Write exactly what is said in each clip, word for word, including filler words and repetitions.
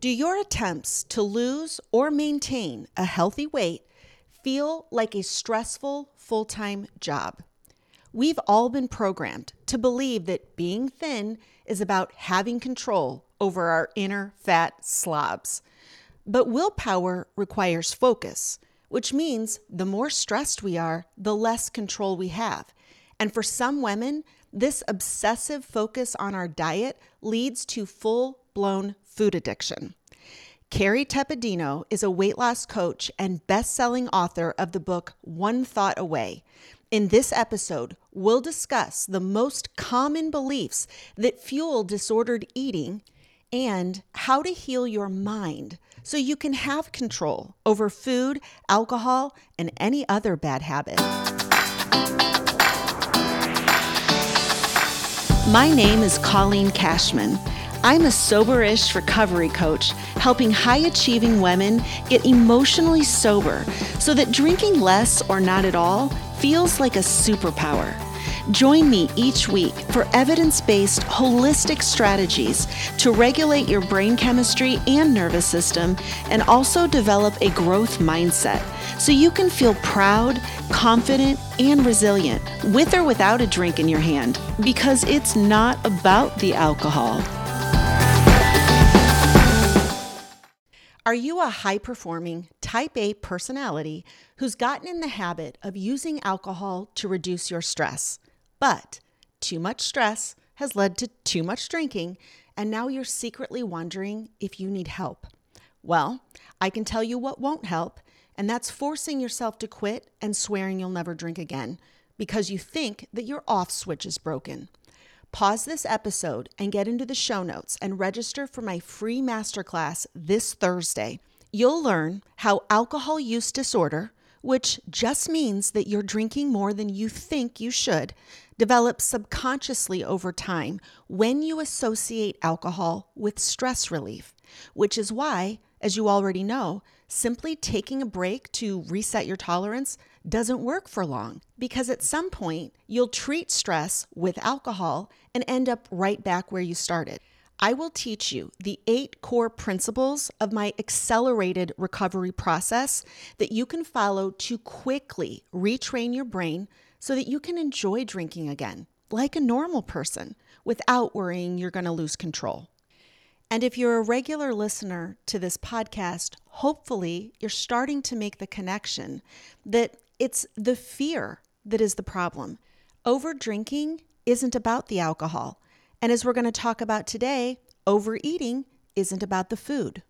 Do your attempts to lose or maintain a healthy weight feel like a stressful full-time job? We've all been programmed to believe that being thin is about having control over our inner fat slobs. But willpower requires focus, which means the more stressed we are, the less control we have. And for some women, this obsessive focus on our diet leads to full-blown food addiction. Kerry Tepedino is a weight loss coach and best-selling author of the book One Thought Away. In this episode, we'll discuss the most common beliefs that fuel disordered eating and how to heal your mind so you can have control over food, alcohol, and any other bad habit. My name is Colleen Cashman. I'm a sober-ish recovery coach, helping high-achieving women get emotionally sober so that drinking less or not at all feels like a superpower. Join me each week for evidence-based, holistic strategies to regulate your brain chemistry and nervous system and also develop a growth mindset so you can feel proud, confident, and resilient with or without a drink in your hand, because it's not about the alcohol. Are you a high-performing, type A personality who's gotten in the habit of using alcohol to reduce your stress? But too much stress has led to too much drinking, and now you're secretly wondering if you need help. Well, I can tell you what won't help, and that's forcing yourself to quit and swearing you'll never drink again because you think that your off switch is broken. Pause this episode and get into the show notes and register for my free masterclass this Thursday. You'll learn how alcohol use disorder, which just means that you're drinking more than you think you should, develops subconsciously over time when you associate alcohol with stress relief, which is why, as you already know, simply taking a break to reset your tolerance doesn't work for long, because at some point you'll treat stress with alcohol and end up right back where you started. I will teach you the eight core principles of my accelerated recovery process that you can follow to quickly retrain your brain so that you can enjoy drinking again, like a normal person, without worrying you're going to lose control. And if you're a regular listener to this podcast, hopefully you're starting to make the connection that it's the fear that is the problem. Overdrinking isn't about the alcohol. And as we're going to talk about today, overeating isn't about the food.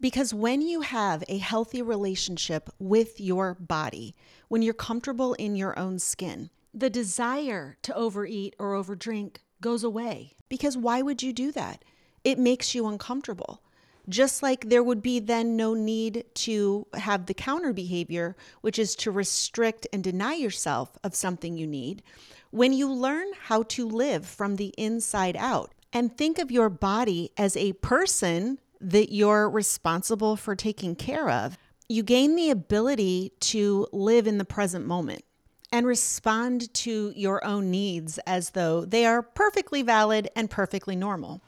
Because when you have a healthy relationship with your body, when you're comfortable in your own skin, the desire to overeat or overdrink goes away. Because why would you do that? It makes you uncomfortable. Just like there would be then no need to have the counter behavior, which is to restrict and deny yourself of something you need, when you learn how to live from the inside out and think of your body as a person that you're responsible for taking care of, you gain the ability to live in the present moment and respond to your own needs as though they are perfectly valid and perfectly normal.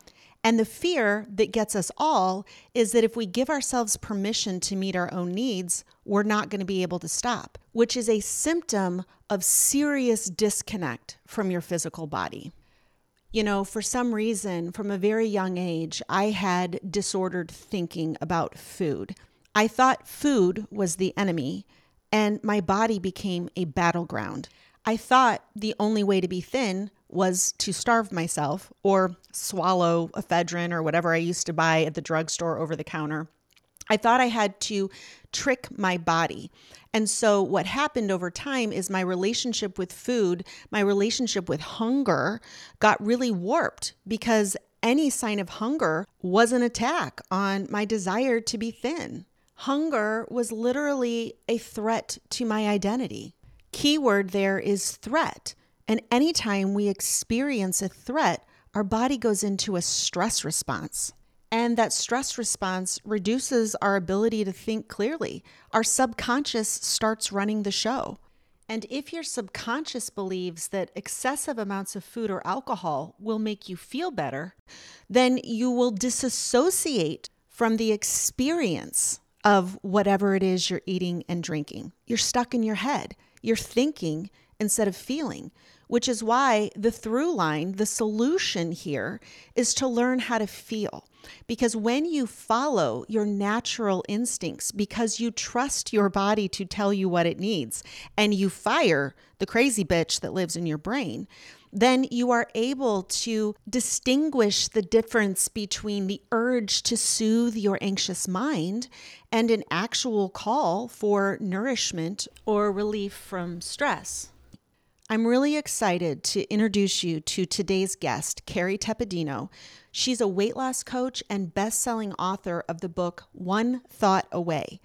And the fear that gets us all is that if we give ourselves permission to meet our own needs, we're not going to be able to stop, which is a symptom of serious disconnect from your physical body. You know, for some reason, from a very young age, I had disordered thinking about food. I thought food was the enemy, and my body became a battleground. I thought the only way to be thin was to starve myself or swallow ephedrine or whatever I used to buy at the drugstore over the counter. I thought I had to trick my body. And so what happened over time is my relationship with food, my relationship with hunger got really warped, because any sign of hunger was an attack on my desire to be thin. Hunger was literally a threat to my identity. Keyword there is threat. And anytime we experience a threat, our body goes into a stress response. And that stress response reduces our ability to think clearly. Our subconscious starts running the show. And if your subconscious believes that excessive amounts of food or alcohol will make you feel better, then you will disassociate from the experience of whatever it is you're eating and drinking. You're stuck in your head. You're thinking instead of feeling, which is why the through line, the solution here is to learn how to feel. Because when you follow your natural instincts, because you trust your body to tell you what it needs, and you fire the crazy bitch that lives in your brain, then you are able to distinguish the difference between the urge to soothe your anxious mind and an actual call for nourishment or relief from stress. I'm really excited to introduce you to today's guest, Kerry Tepedino. She's a weight loss coach and best-selling author of the book One Thought Away.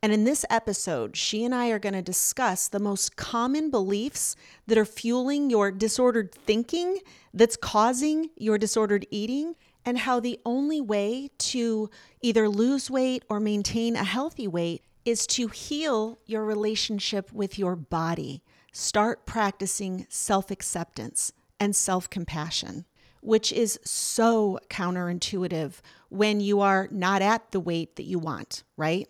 And in this episode, she and I are going to discuss the most common beliefs that are fueling your disordered thinking, that's causing your disordered eating, and how the only way to either lose weight or maintain a healthy weight is to heal your relationship with your body. Start practicing self-acceptance and self-compassion, which is so counterintuitive when you are not at the weight that you want, right?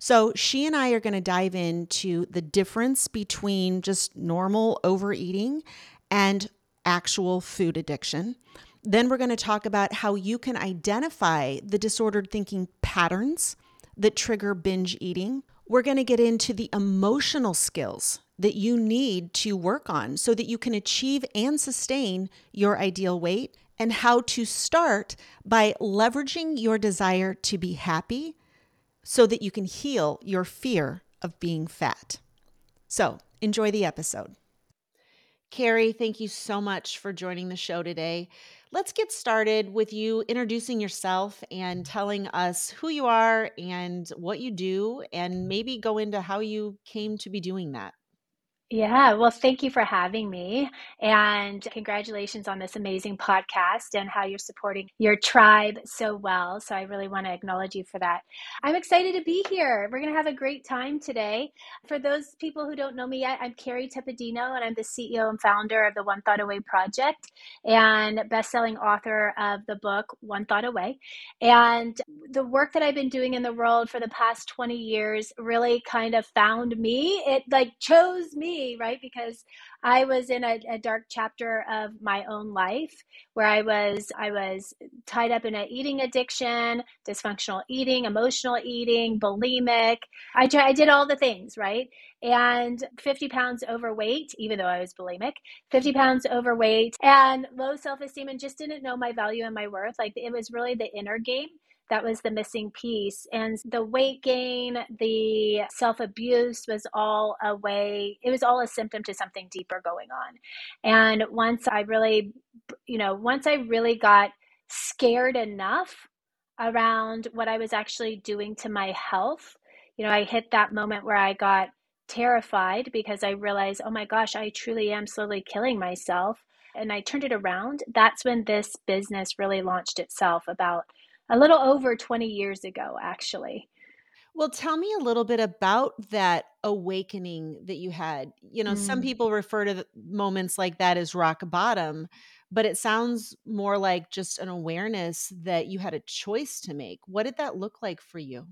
So she and I are going to dive into the difference between just normal overeating and actual food addiction. Then we're going to talk about how you can identify the disordered thinking patterns that trigger binge eating. We're going to get into the emotional skills that you need to work on so that you can achieve and sustain your ideal weight, and how to start by leveraging your desire to be happy so that you can heal your fear of being fat. So enjoy the episode. Kerry, thank you so much for joining the show today. Let's get started with you introducing yourself and telling us who you are and what you do, and maybe go into how you came to be doing that. Yeah, well, thank you for having me, and congratulations on this amazing podcast and how you're supporting your tribe so well. So I really want to acknowledge you for that. I'm excited to be here. We're going to have a great time today. For those people who don't know me yet, I'm Kerry Tepedino, and I'm the C E O and founder of the One Thought Away Project and best-selling author of the book One Thought Away. And the work that I've been doing in the world for the past twenty years really kind of found me. It like chose me. Right? Because I was in a, a dark chapter of my own life where I was I was tied up in an eating addiction, dysfunctional eating, emotional eating, bulimic. I, I did all the things, right? And fifty pounds overweight, even though I was bulimic, fifty pounds overweight, and low self-esteem, and just didn't know my value and my worth. Like, it was really the inner game. That was the missing piece. And the weight gain, the self-abuse was all a way, it was all a symptom to something deeper going on. And once I really, you know, once I really got scared enough around what I was actually doing to my health, you know, I hit that moment where I got terrified because I realized, oh my gosh, I truly am slowly killing myself. And I turned it around. That's when this business really launched itself about a little over twenty years ago, actually. Well, tell me a little bit about that awakening that you had. You know, mm. some people refer to moments like that as rock bottom, but it sounds more like just an awareness that you had a choice to make. What did that look like for you?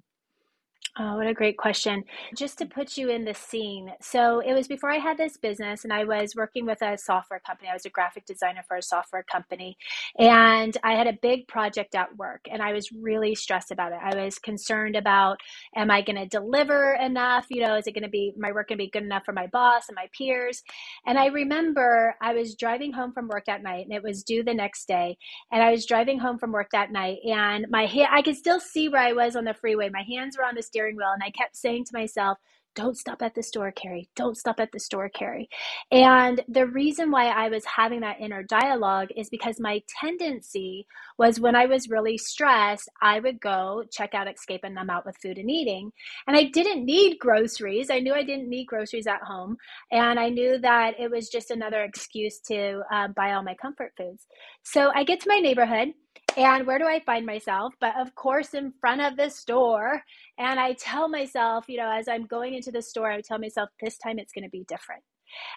Oh, what a great question. Just to put you in the scene. So it was before I had this business, and I was working with a software company. I was a graphic designer for a software company, and I had a big project at work, and I was really stressed about it. I was concerned about, am I going to deliver enough? You know, is it going to be, my work going to be good enough for my boss and my peers? And I remember I was driving home from work that night, and it was due the next day. And I was driving home from work that night, and my hand, I could still see where I was on the freeway. My hands were on the steering wheel. And I kept saying to myself, don't stop at the store, Kerry. Don't stop at the store, Kerry. And the reason why I was having that inner dialogue is because my tendency was, when I was really stressed, I would go check out, escape, and I'm out with food and eating. And I didn't need groceries. I knew I didn't need groceries at home. And I knew that it was just another excuse to uh, buy all my comfort foods. So I get to my neighborhood. And where do I find myself? But of course, in front of the store. And I tell myself, you know, as I'm going into the store, I tell myself, this time it's going to be different.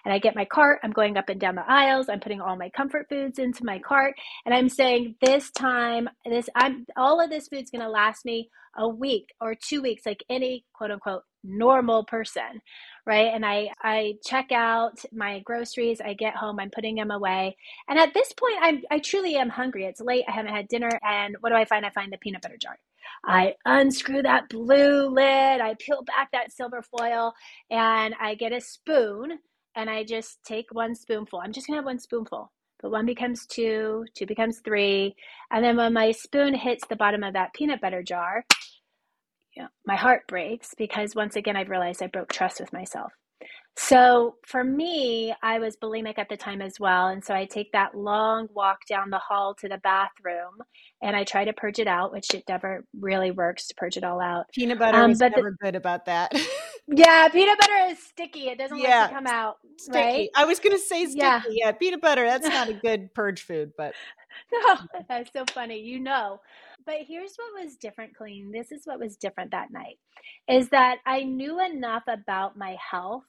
And I get my cart, I'm going up and down the aisles, I'm putting all my comfort foods into my cart, and I'm saying this time, this I'm all of this food's gonna last me a week or two weeks, like any quote unquote normal person, right? And I, I check out my groceries, I get home, I'm putting them away. And at this point, I'm, I truly am hungry. It's late, I haven't had dinner. And what do I find? I find the peanut butter jar. I unscrew that blue lid, I peel back that silver foil, and I get a spoon and I just take one spoonful. I'm just gonna have one spoonful, but one becomes two, two becomes three. And then when my spoon hits the bottom of that peanut butter jar, my heart breaks, because once again, I've realized I broke trust with myself. So for me, I was bulimic at the time as well. And so I take that long walk down the hall to the bathroom and I try to purge it out, which it never really works to purge it all out. Peanut butter um, is but never the, good about that. Yeah, peanut butter is sticky. It doesn't yeah. like to come out, sticky. Right? I was going to say sticky. Yeah. yeah, peanut butter, that's not a good purge food, but... No, that's so funny, you know. But here's what was different, Colleen. This is what was different that night, is that I knew enough about my health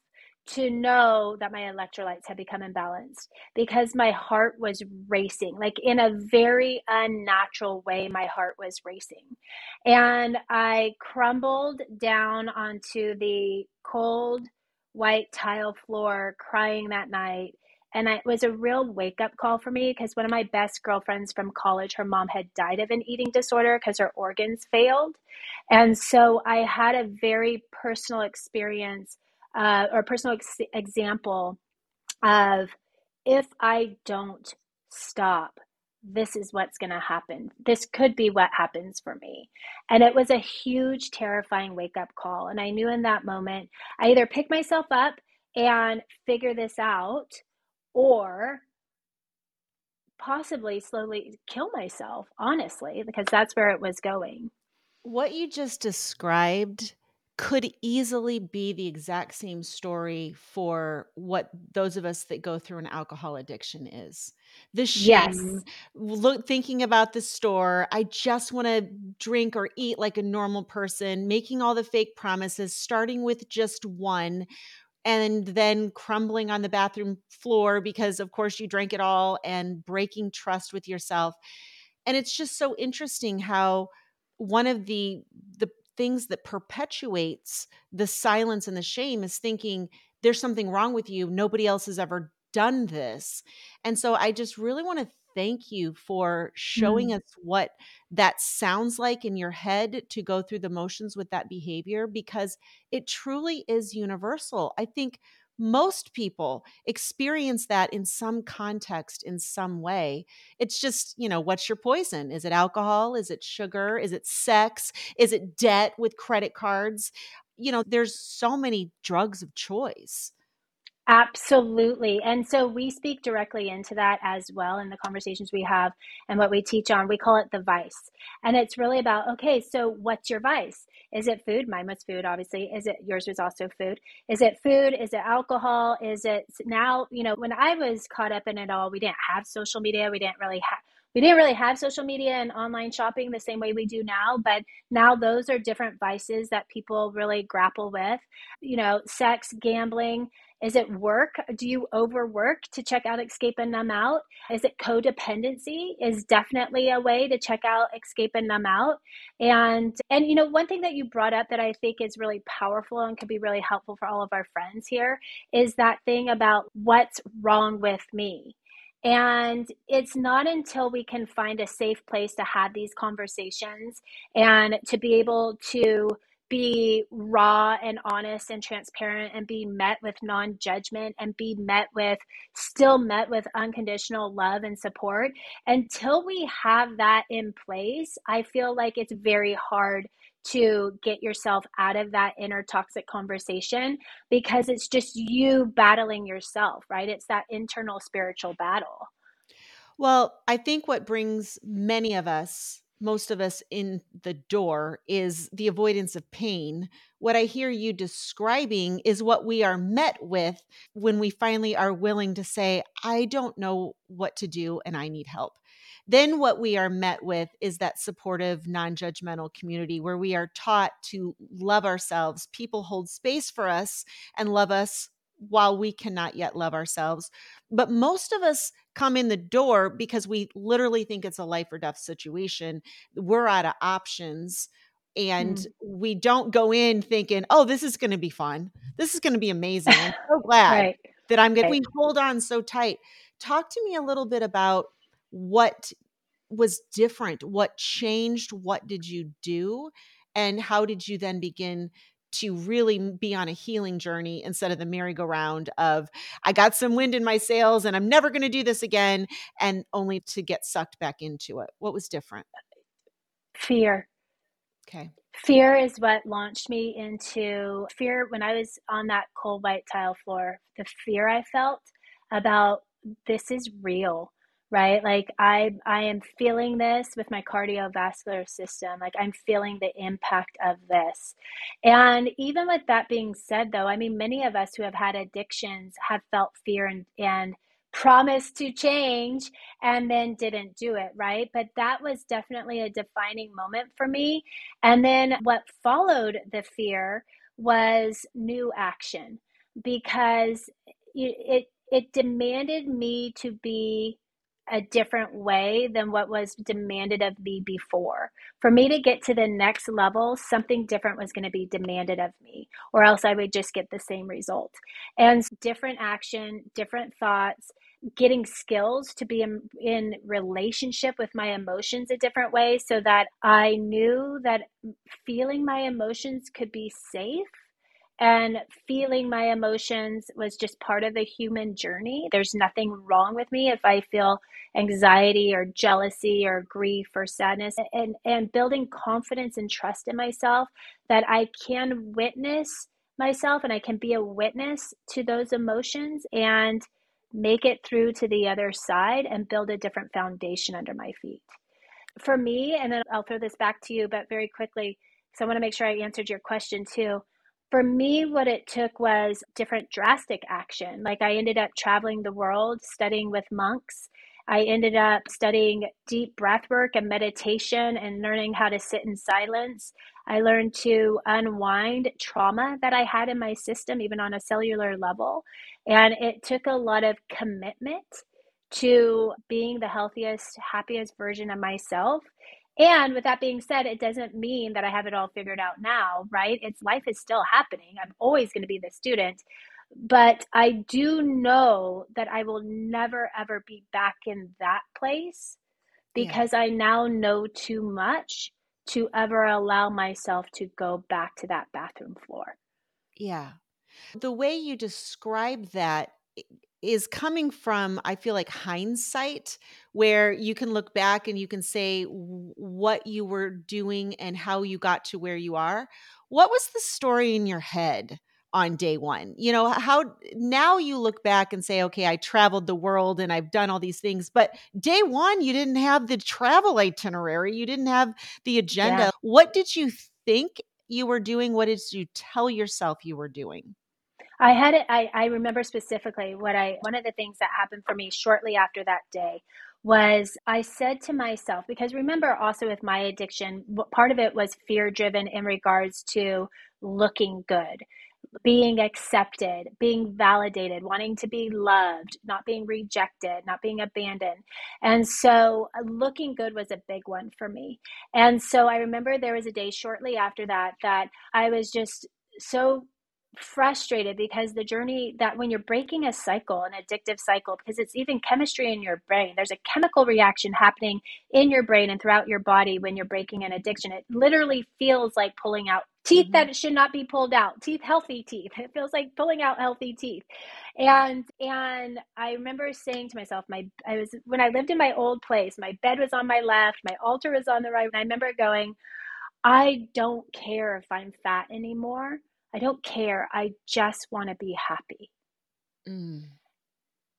to know that my electrolytes had become imbalanced, because my heart was racing, like in a very unnatural way, my heart was racing. And I crumbled down onto the cold white tile floor crying that night. And it was a real wake-up call for me, because one of my best girlfriends from college, her mom had died of an eating disorder because her organs failed. And so I had a very personal experience uh, or personal ex- example of, if I don't stop, this is what's going to happen. This could be what happens for me. And it was a huge, terrifying wake-up call. And I knew in that moment, I either pick myself up and figure this out, or possibly slowly kill myself, honestly, because that's where it was going. What you just described could easily be the exact same story for what those of us that go through an alcohol addiction is. The shame, yes. Look, thinking about the store, I just want to drink or eat like a normal person, making all the fake promises, starting with just one, and then crumbling on the bathroom floor because, of course, you drank it all, and breaking trust with yourself. And it's just so interesting how one of the the things that perpetuates the silence and the shame is thinking there's something wrong with you. Nobody else has ever done this. And so I just really want to thank you for showing mm. us what that sounds like in your head to go through the motions with that behavior, because it truly is universal. I think most people experience that in some context, in some way. It's just, you know, what's your poison? Is it alcohol? Is it sugar? Is it sex? Is it debt with credit cards? You know, there's so many drugs of choice. Absolutely. And so we speak directly into that as well in the conversations we have and what we teach on. We call it the vice. And it's really about, okay, so what's your vice? Is it food? Mine was food, obviously. Is it, yours was also food. Is it food? Is it alcohol? Is it now, you know, when I was caught up in it all, we didn't have social media. We didn't really have, we didn't really have social media and online shopping the same way we do now, but now those are different vices that people really grapple with, you know, sex, gambling. Is it work? Do you overwork to check out, escape, and numb out? Is it codependency? Is definitely a way to check out, escape, and numb out. And, and you know, one thing that you brought up that I think is really powerful and could be really helpful for all of our friends here is that thing about what's wrong with me. And it's not until we can find a safe place to have these conversations and to be able to be raw and honest and transparent and be met with non-judgment and be met with, still met with unconditional love and support. Until we have that in place, I feel like it's very hard to get yourself out of that inner toxic conversation, because it's just you battling yourself, right? It's that internal spiritual battle. Well, I think what brings many of us most of us in the door is the avoidance of pain. What I hear you describing is what we are met with when we finally are willing to say, I don't know what to do and I need help. Then what we are met with is that supportive, non-judgmental community where we are taught to love ourselves. People hold space for us and love us while we cannot yet love ourselves. But most of us come in the door because we literally think it's a life or death situation. We're out of options. And mm. we don't go in thinking, oh, this is going to be fun. This is going to be amazing. I'm so glad right. that I'm going right. We hold on so tight. Talk to me a little bit about what was different, what changed, what did you do, and how did you then begin to really be on a healing journey instead of the merry-go-round of, I got some wind in my sails and I'm never going to do this again, and only to get sucked back into it? What was different? Fear. Okay. Fear is what launched me into fear. When I was on that cold white tile floor, the fear I felt about this is real, right? Like I, I am feeling this with my cardiovascular system. Like I'm feeling the impact of this. And even with that being said, though, I mean, many of us who have had addictions have felt fear and, and promised to change and then didn't do it, right? But that was definitely a defining moment for me. And then what followed the fear was new action, because it, it demanded me to be a different way than what was demanded of me before. For me to get to the next level, something different was going to be demanded of me, or else I would just get the same result. And different action, different thoughts, getting skills to be in, in relationship with my emotions a different way, so that I knew that feeling my emotions could be safe. And feeling my emotions was just part of the human journey. There's nothing wrong with me if I feel anxiety or jealousy or grief or sadness, and, and building confidence and trust in myself that I can witness myself and I can be a witness to those emotions and make it through to the other side and build a different foundation under my feet. For me, and then I'll throw this back to you, but very quickly, because I want to make sure I answered your question too. For me, what it took was different drastic action. Like I ended up traveling the world, studying with monks. I ended up studying deep breath work and meditation and learning how to sit in silence. I learned to unwind trauma that I had in my system, even on a cellular level. And it took a lot of commitment to being the healthiest, happiest version of myself. And with that being said, it doesn't mean that I have it all figured out now, right? It's life is still happening. I'm always going to be the student, but I do know that I will never, ever be back in that place, because yeah. I now know too much to ever allow myself to go back to that bathroom floor. Yeah. The way you describe that is coming from, I feel like, hindsight, where you can look back and you can say what you were doing and how you got to where you are. What was the story in your head on day one? You know, how now you look back and say, okay, I traveled the world and I've done all these things, but day one, you didn't have the travel itinerary. You didn't have the agenda. Yeah. What did you think you were doing? What did you tell yourself you were doing? I had it. I, I remember specifically what I, one of the things that happened for me shortly after that day was I said to myself, because remember also with my addiction, part of it was fear driven in regards to looking good, being accepted, being validated, wanting to be loved, not being rejected, not being abandoned. And so looking good was a big one for me. And so I remember there was a day shortly after that, that I was just so frustrated, because the journey that when you're breaking a cycle, an addictive cycle, because it's even chemistry in your brain, there's a chemical reaction happening in your brain and throughout your body when you're breaking an addiction. It literally feels like pulling out teeth mm-hmm. that should not be pulled out, teeth, healthy teeth. It feels like pulling out healthy teeth. And, and I remember saying to myself, my, I was, when I lived in my old place, my bed was on my left, my altar was on the right. And I remember going, I don't care if I'm fat anymore. I don't care. I just want to be happy. Mm.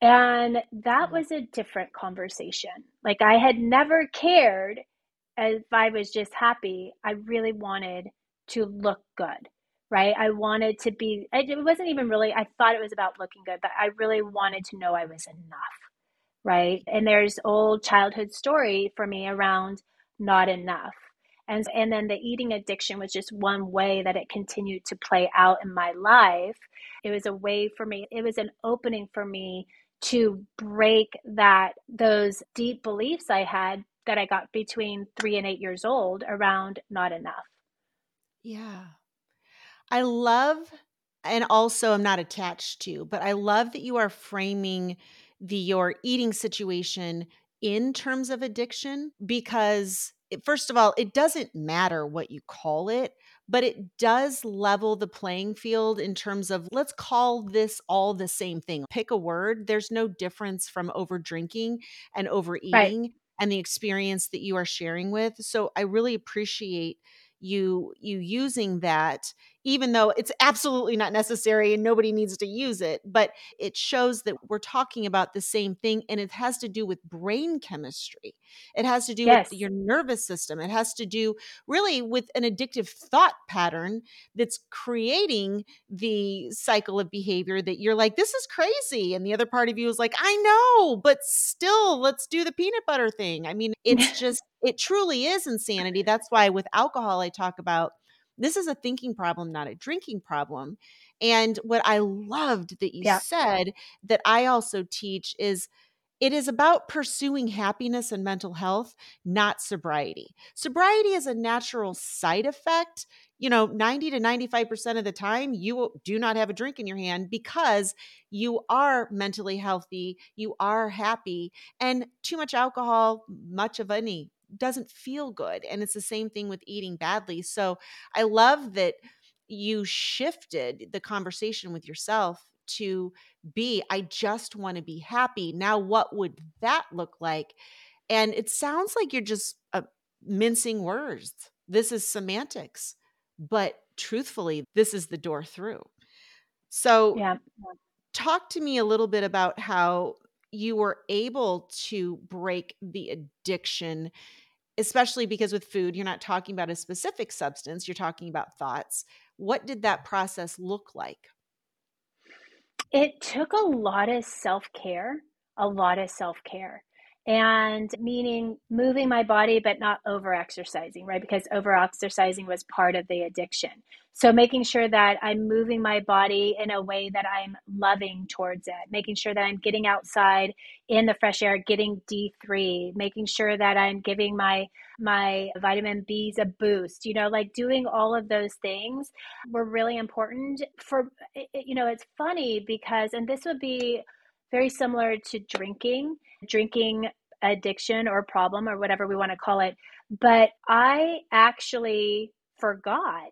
And that was a different conversation. Like I had never cared if I was just happy. I really wanted to look good, right? I wanted to be, it wasn't even really, I thought it was about looking good, but I really wanted to know I was enough, right? And there's old childhood story for me around not enough. And, and then the eating addiction was just one way that it continued to play out in my life. It was a way for me, it was an opening for me to break that, those deep beliefs I had that I got between three and eight years old around not enough. Yeah. I love, and also I'm not attached to, but I love that you are framing the, your eating situation in terms of addiction, because it, first of all, it doesn't matter what you call it, but it does level the playing field in terms of, let's call this all the same thing. Pick a word. There's no difference from over drinking and overeating, right, and the experience that you are sharing with. So I really appreciate you, you using that, even though it's absolutely not necessary and nobody needs to use it, but it shows that we're talking about the same thing, and it has to do with brain chemistry. It has to do yes. with your nervous system. It has to do really with an addictive thought pattern that's creating the cycle of behavior that you're like, this is crazy. And the other part of you is like, I know, but still, let's do the peanut butter thing. I mean, it's just, it truly is insanity. That's why with alcohol, I talk about, this is a thinking problem, not a drinking problem. And what I loved that you yeah. said that I also teach is it is about pursuing happiness and mental health, not sobriety. Sobriety is a natural side effect. You know, ninety to ninety-five percent of the time, you do not have a drink in your hand because you are mentally healthy, you are happy, and too much alcohol, much of any, doesn't feel good. And it's the same thing with eating badly. So I love that you shifted the conversation with yourself to be, I just want to be happy. Now, what would that look like? And it sounds like you're just uh, mincing words. This is semantics, but truthfully, this is the door through. So yeah. talk to me a little bit about how you were able to break the addiction, especially because with food, you're not talking about a specific substance, you're talking about thoughts. What did that process look like? It took a lot of self-care, a lot of self-care. And meaning moving my body, but not over-exercising, right? Because over-exercising was part of the addiction. So making sure that I'm moving my body in a way that I'm loving towards it, making sure that I'm getting outside in the fresh air, getting D three, making sure that I'm giving my my vitamin B's a boost, you know, like doing all of those things were really important for, you know, it's funny because, and this would be very similar to drinking, drinking addiction or problem or whatever we want to call it. But I actually forgot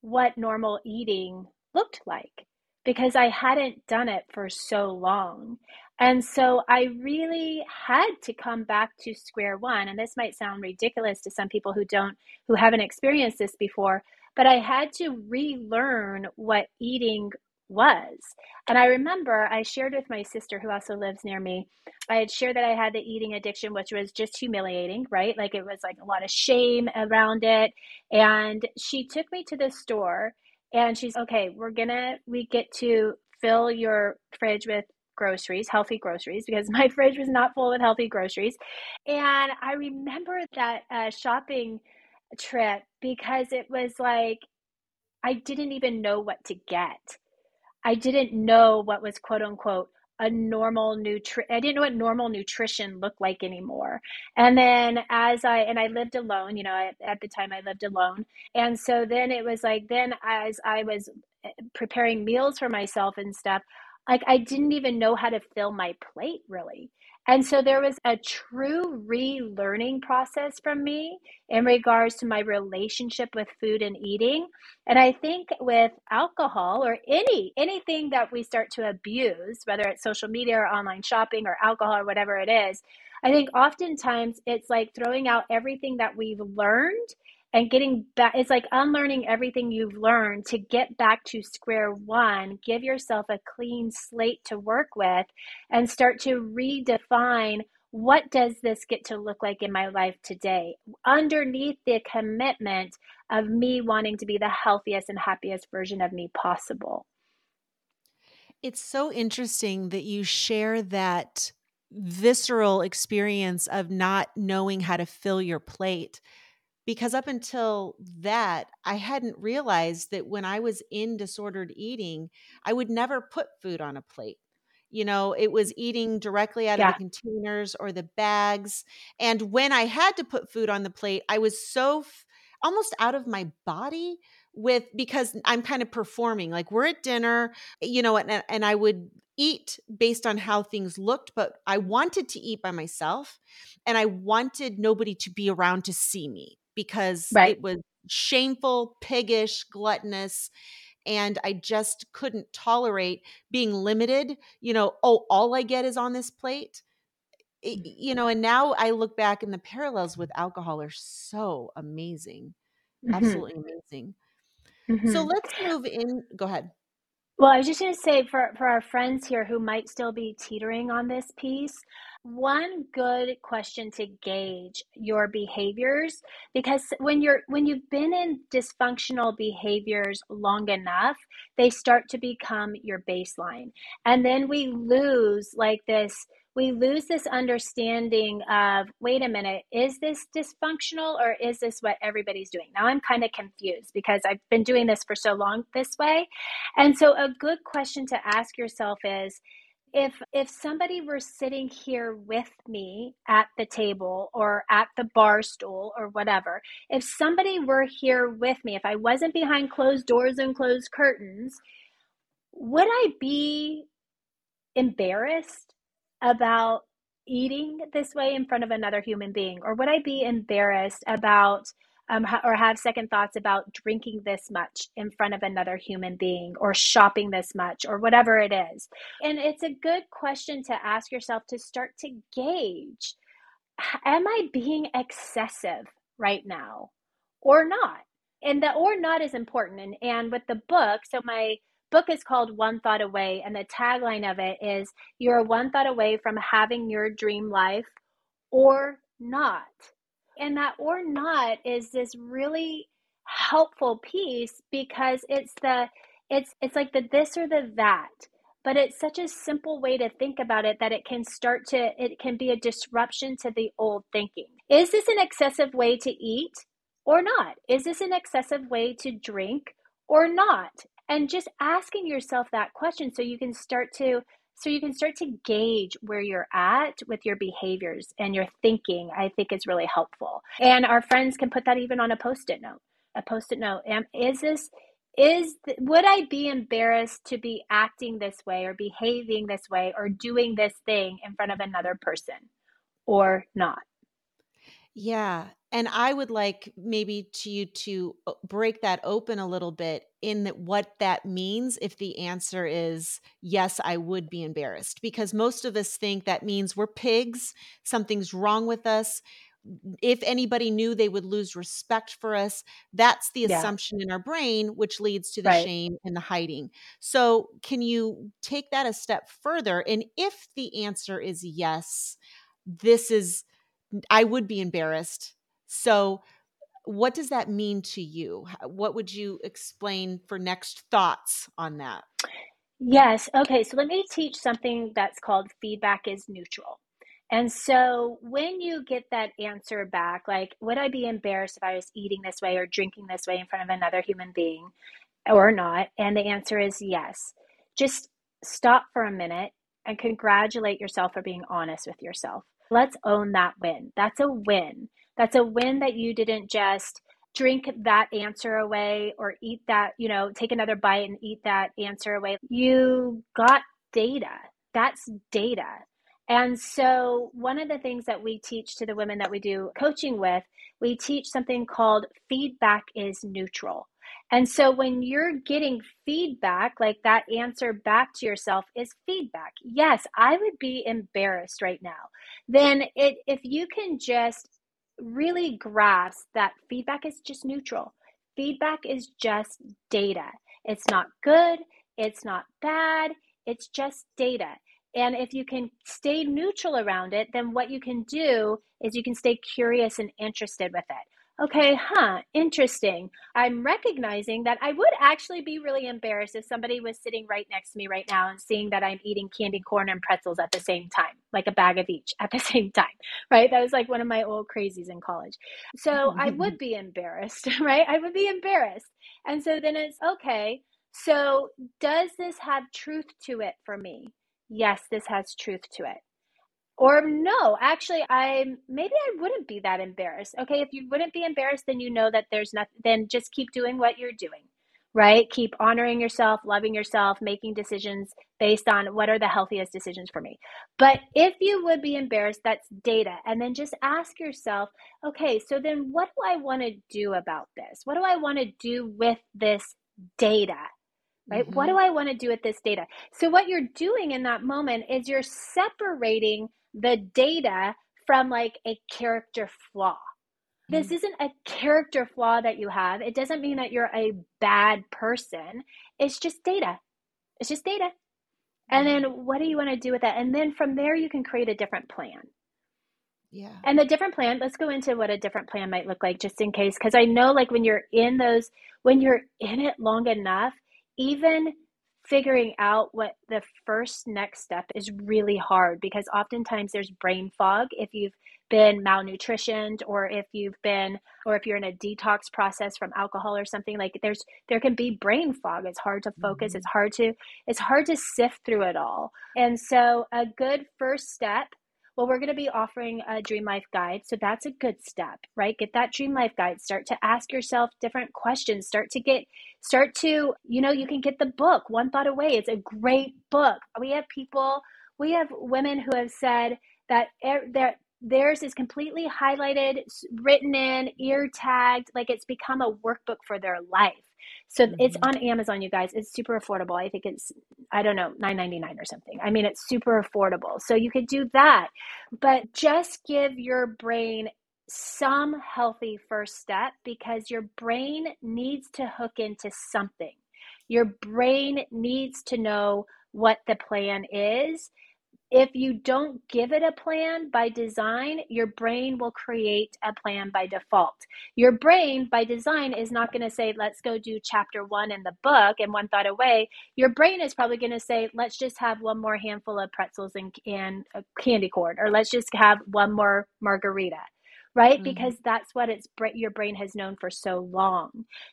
what normal eating looked like because I hadn't done it for so long. And so I really had to come back to square one. And this might sound ridiculous to some people who don't, who haven't experienced this before, but I had to relearn what eating was. And I remember I shared with my sister who also lives near me, I had shared that I had the eating addiction, which was just humiliating, right? Like it was like a lot of shame around it. And she took me to the store and she's, okay, we're gonna, we get to fill your fridge with groceries, healthy groceries, because my fridge was not full with healthy groceries. And I remember that uh, shopping trip because it was like, I didn't even know what to get. I didn't know what was quote unquote a normal nutri. I didn't know what normal nutrition looked like anymore. And then as I, and I lived alone, you know, I, at the time I lived alone. And so then it was like, then as I was preparing meals for myself and stuff, like I didn't even know how to fill my plate really. And so there was a true relearning process from me in regards to my relationship with food and eating. And I think with alcohol or any anything that we start to abuse, whether it's social media or online shopping or alcohol or whatever it is, I think oftentimes it's like throwing out everything that we've learned and getting back, it's like unlearning everything you've learned to get back to square one, give yourself a clean slate to work with and start to redefine what does this get to look like in my life today underneath the commitment of me wanting to be the healthiest and happiest version of me possible. It's so interesting that you share that visceral experience of not knowing how to fill your plate Because up until that, I hadn't realized that when I was in disordered eating, I would never put food on a plate. You know, it was eating directly out yeah. of the containers or the bags. And when I had to put food on the plate, I was so f- almost out of my body with, because I'm kind of performing, like we're at dinner, you know, and, and I would eat based on how things looked, but I wanted to eat by myself and I wanted nobody to be around to see me because right. it was shameful, piggish, gluttonous. And I just couldn't tolerate being limited, you know, oh, all I get is on this plate. It, you know, and now I look back and the parallels with alcohol are so amazing. Mm-hmm. Absolutely amazing. Mm-hmm. So let's move in. Go ahead. Well, I was just going to say for, for our friends here who might still be teetering on this piece, one good question to gauge your behaviors, because when you're when you've been in dysfunctional behaviors long enough, they start to become your baseline. And then we lose like this, we lose this understanding of, wait a minute, is this dysfunctional or is this what everybody's doing? Now I'm kind of confused because I've been doing this for so long this way. And so a good question to ask yourself is, If if somebody were sitting here with me at the table or at the bar stool or whatever, if somebody were here with me, if I wasn't behind closed doors and closed curtains, would I be embarrassed about eating this way in front of another human being? Or would I be embarrassed about Um, or have second thoughts about drinking this much in front of another human being or shopping this much or whatever it is? And it's a good question to ask yourself to start to gauge, am I being excessive right now or not? And the or not is important. And, and with the book, so my book is called One Thought Away, and the tagline of it is, you're one thought away from having your dream life or not. And that or not is this really helpful piece because it's the it's it's like the this or the that, but it's such a simple way to think about it that it can start to it can be a disruption to the old thinking. Is this an excessive way to eat or not? Is this an excessive way to drink or not? And just asking yourself that question so you can start to So you can start to gauge where you're at with your behaviors and your thinking, I think is really helpful. And our friends can put that even on a post-it note, a post-it note. And is this, is, th- would I be embarrassed to be acting this way or behaving this way or doing this thing in front of another person or not? Yeah. And I would like maybe to you to break that open a little bit in that what that means if the answer is, yes, I would be embarrassed. Because most of us think that means we're pigs, something's wrong with us. If anybody knew, they would lose respect for us. That's the yeah. assumption in our brain, which leads to the right. shame and the hiding. So can you take that a step further? And if the answer is yes, this is, I would be embarrassed. So what does that mean to you? What would you explain for next thoughts on that? Yes. Okay. So let me teach something that's called feedback is neutral. And so when you get that answer back, like, would I be embarrassed if I was eating this way or drinking this way in front of another human being or not? And the answer is yes. Just stop for a minute and congratulate yourself for being honest with yourself. Let's own that win. That's a win. That's a win that you didn't just drink that answer away or eat that, you know, take another bite and eat that answer away. You got data. That's data. And so one of the things that we teach to the women that we do coaching with, we teach something called feedback is neutral. And so when you're getting feedback, like that answer back to yourself is feedback. Yes, I would be embarrassed right now. Then it, if you can just really grasp that feedback is just neutral. Feedback is just data. It's not good. It's not bad. It's just data. And if you can stay neutral around it, then what you can do is you can stay curious and interested with it. okay, huh, interesting. I'm recognizing that I would actually be really embarrassed if somebody was sitting right next to me right now and seeing that I'm eating candy corn and pretzels at the same time, like a bag of each at the same time, right? That was like one of my old crazies in college. So mm-hmm. I would be embarrassed, right? I would be embarrassed. And so then it's, okay, so does this have truth to it for me? Yes, this has truth to it. Or no, actually, I maybe I wouldn't be that embarrassed. Okay, if you wouldn't be embarrassed, then you know that there's nothing, then just keep doing what you're doing, right? Keep honoring yourself, loving yourself, making decisions based on what are the healthiest decisions for me. But if you would be embarrassed, that's data. And then just ask yourself, okay, so then what do I want to do about this? What do I want to do with this data? Right? Mm-hmm. What do I want to do with this data? So what you're doing in that moment is you're separating the data from like a character flaw. Mm-hmm. This isn't a character flaw that you have. It doesn't mean that you're a bad person. It's just data. It's just data. Mm-hmm. And then what do you want to do with that? And then from there, you can create a different plan. Yeah. And the different plan, let's go into what a different plan might look like just in case. Because I know like when you're in those, when you're in it long enough, even figuring out what the first next step is really hard, because oftentimes there's brain fog if you've been malnutritioned or if you've been, or if you're in a detox process from alcohol or something, like there's, there can be brain fog. It's hard to focus. Mm-hmm. It's hard to, it's hard to sift through it all. And so a good first step, well, we're going to be offering a Dream Life Guide. So that's a good step, right? Get that Dream Life Guide. Start to ask yourself different questions. Start to get, start to, you know, you can get the book, One Thought Away. It's a great book. We have people, we have women who have said that their, theirs is completely highlighted, written in, ear tagged, like it's become a workbook for their life. So mm-hmm. It's on Amazon, you guys. It's super affordable. I think it's, I don't know, nine ninety-nine or something. I mean, it's super affordable. So you could do that. But just give your brain some healthy first step, because your brain needs to hook into something. Your brain needs to know what the plan is. If you don't give it a plan by design, your brain will create a plan by default. Your brain by design is not going to say, let's go do chapter one in the book and One Thought Away. Your brain is probably going to say, let's just have one more handful of pretzels and, and uh, candy corn, or let's just have one more margarita, right? Mm-hmm. Because that's what it's your brain has known for so long.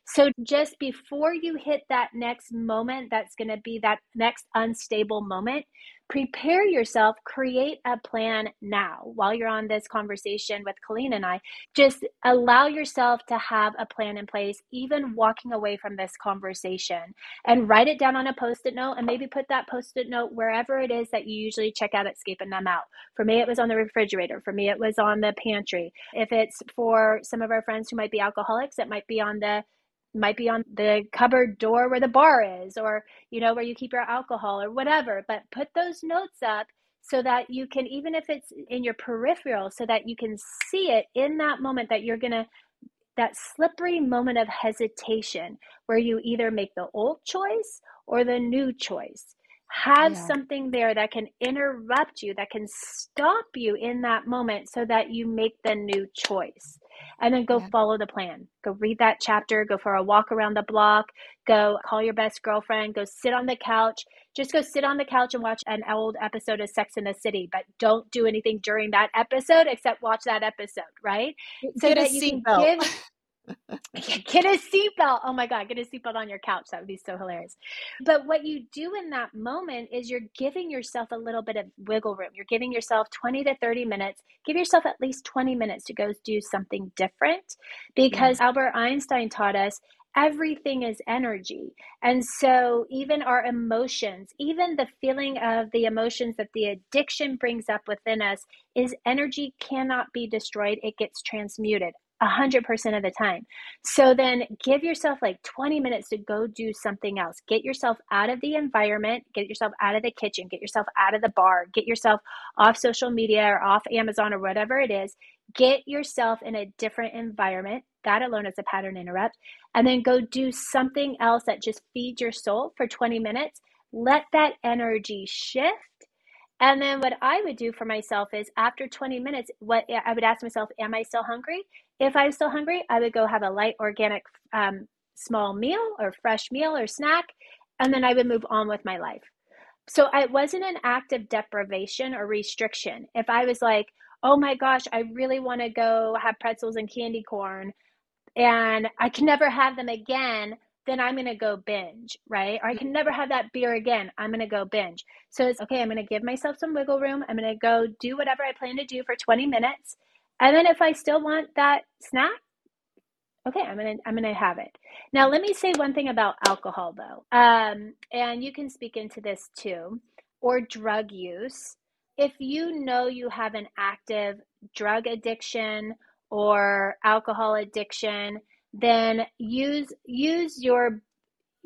So just before you hit that next moment, that's going to be that next unstable moment, prepare yourself, create a plan now. While you're on this conversation with Colleen and I, just allow yourself to have a plan in place, even walking away from this conversation, and write it down on a Post-it note, and maybe put that Post-it note wherever it is that you usually check out Escaping Numb Out. For me, it was on the refrigerator. For me, it was on the pantry. If it's for some of our friends who might be alcoholics, it might be on the might be on the cupboard door where the bar is, or, you know, where you keep your alcohol or whatever, but put those notes up so that you can, even if it's in your peripheral, so that you can see it in that moment that you're going to, that slippery moment of hesitation where you either make the old choice or the new choice. Have yeah. something there that can interrupt you, that can stop you in that moment so that you make the new choice. And then go yeah. follow the plan. Go read that chapter. Go for a walk around the block. Go call your best girlfriend. Go sit on the couch. Just go sit on the couch and watch an old episode of Sex and the City, but don't do anything during that episode except watch that episode, right? So get that you can belt. give... Get a seatbelt. Oh my God, get a seatbelt on your couch. That would be so hilarious. But what you do in that moment is you're giving yourself a little bit of wiggle room. You're giving yourself twenty to thirty minutes. Give yourself at least twenty minutes to go do something different, because yeah. Albert Einstein taught us everything is energy. And so even our emotions, even the feeling of the emotions that the addiction brings up within us, is energy, cannot be destroyed. It gets transmuted. A hundred percent of the time. So then give yourself like twenty minutes to go do something else. Get yourself out of the environment, get yourself out of the kitchen, get yourself out of the bar, get yourself off social media or off Amazon or whatever it is. Get yourself in a different environment. That alone is a pattern interrupt. And then go do something else that just feeds your soul for twenty minutes. Let that energy shift. And then what I would do for myself is after twenty minutes, what I would ask myself, am I still hungry? If I'm still hungry, I would go have a light organic um, small meal or fresh meal or snack, and then I would move on with my life. So it wasn't an act of deprivation or restriction. If I was like, oh my gosh, I really want to go have pretzels and candy corn, and I can never have them again, then I'm going to go binge, right? Or I can never have that beer again, I'm going to go binge. So it's okay, I'm going to give myself some wiggle room. I'm going to go do whatever I plan to do for twenty minutes. And then if I still want that snack, okay, I'm going to I'm going to have it. Now, let me say one thing about alcohol though. Um, and you can speak into this too, or drug use. If you know you have an active drug addiction or alcohol addiction, then use use your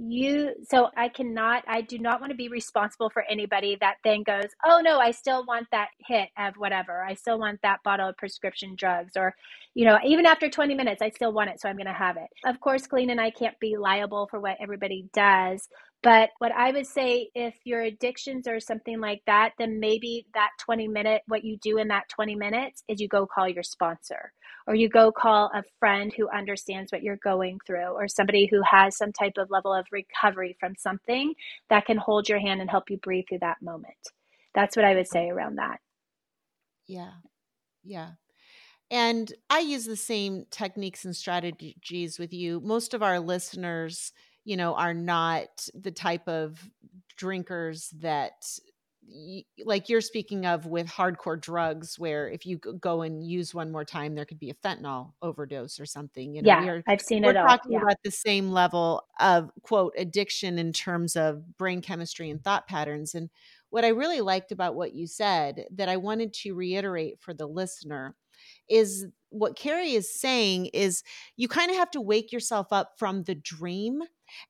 you so I cannot I do not want to be responsible for anybody that then goes, oh no, I still want that hit of whatever, I still want that bottle of prescription drugs, or you know, even after twenty minutes I still want it, so I'm going to have it. Of course, Colleen and I can't be liable for what everybody does, but what I would say, if your addictions are something like that, then maybe that twenty minute, what you do in that twenty minutes is you go call your sponsor, or you go call a friend who understands what you're going through, or somebody who has some type of level of recovery from something that can hold your hand and help you breathe through that moment. That's what I would say around that. Yeah. Yeah. And I use the same techniques and strategies with you. Most of our listeners, you know, are not the type of drinkers that, like you're speaking of with hardcore drugs, where if you go and use one more time, there could be a fentanyl overdose or something. You know, yeah, are, I've seen it all. We're talking yeah. about the same level of, quote, addiction in terms of brain chemistry and thought patterns. And what I really liked about what you said, that I wanted to reiterate for the listener, is what Kerry is saying is you kind of have to wake yourself up from the dream,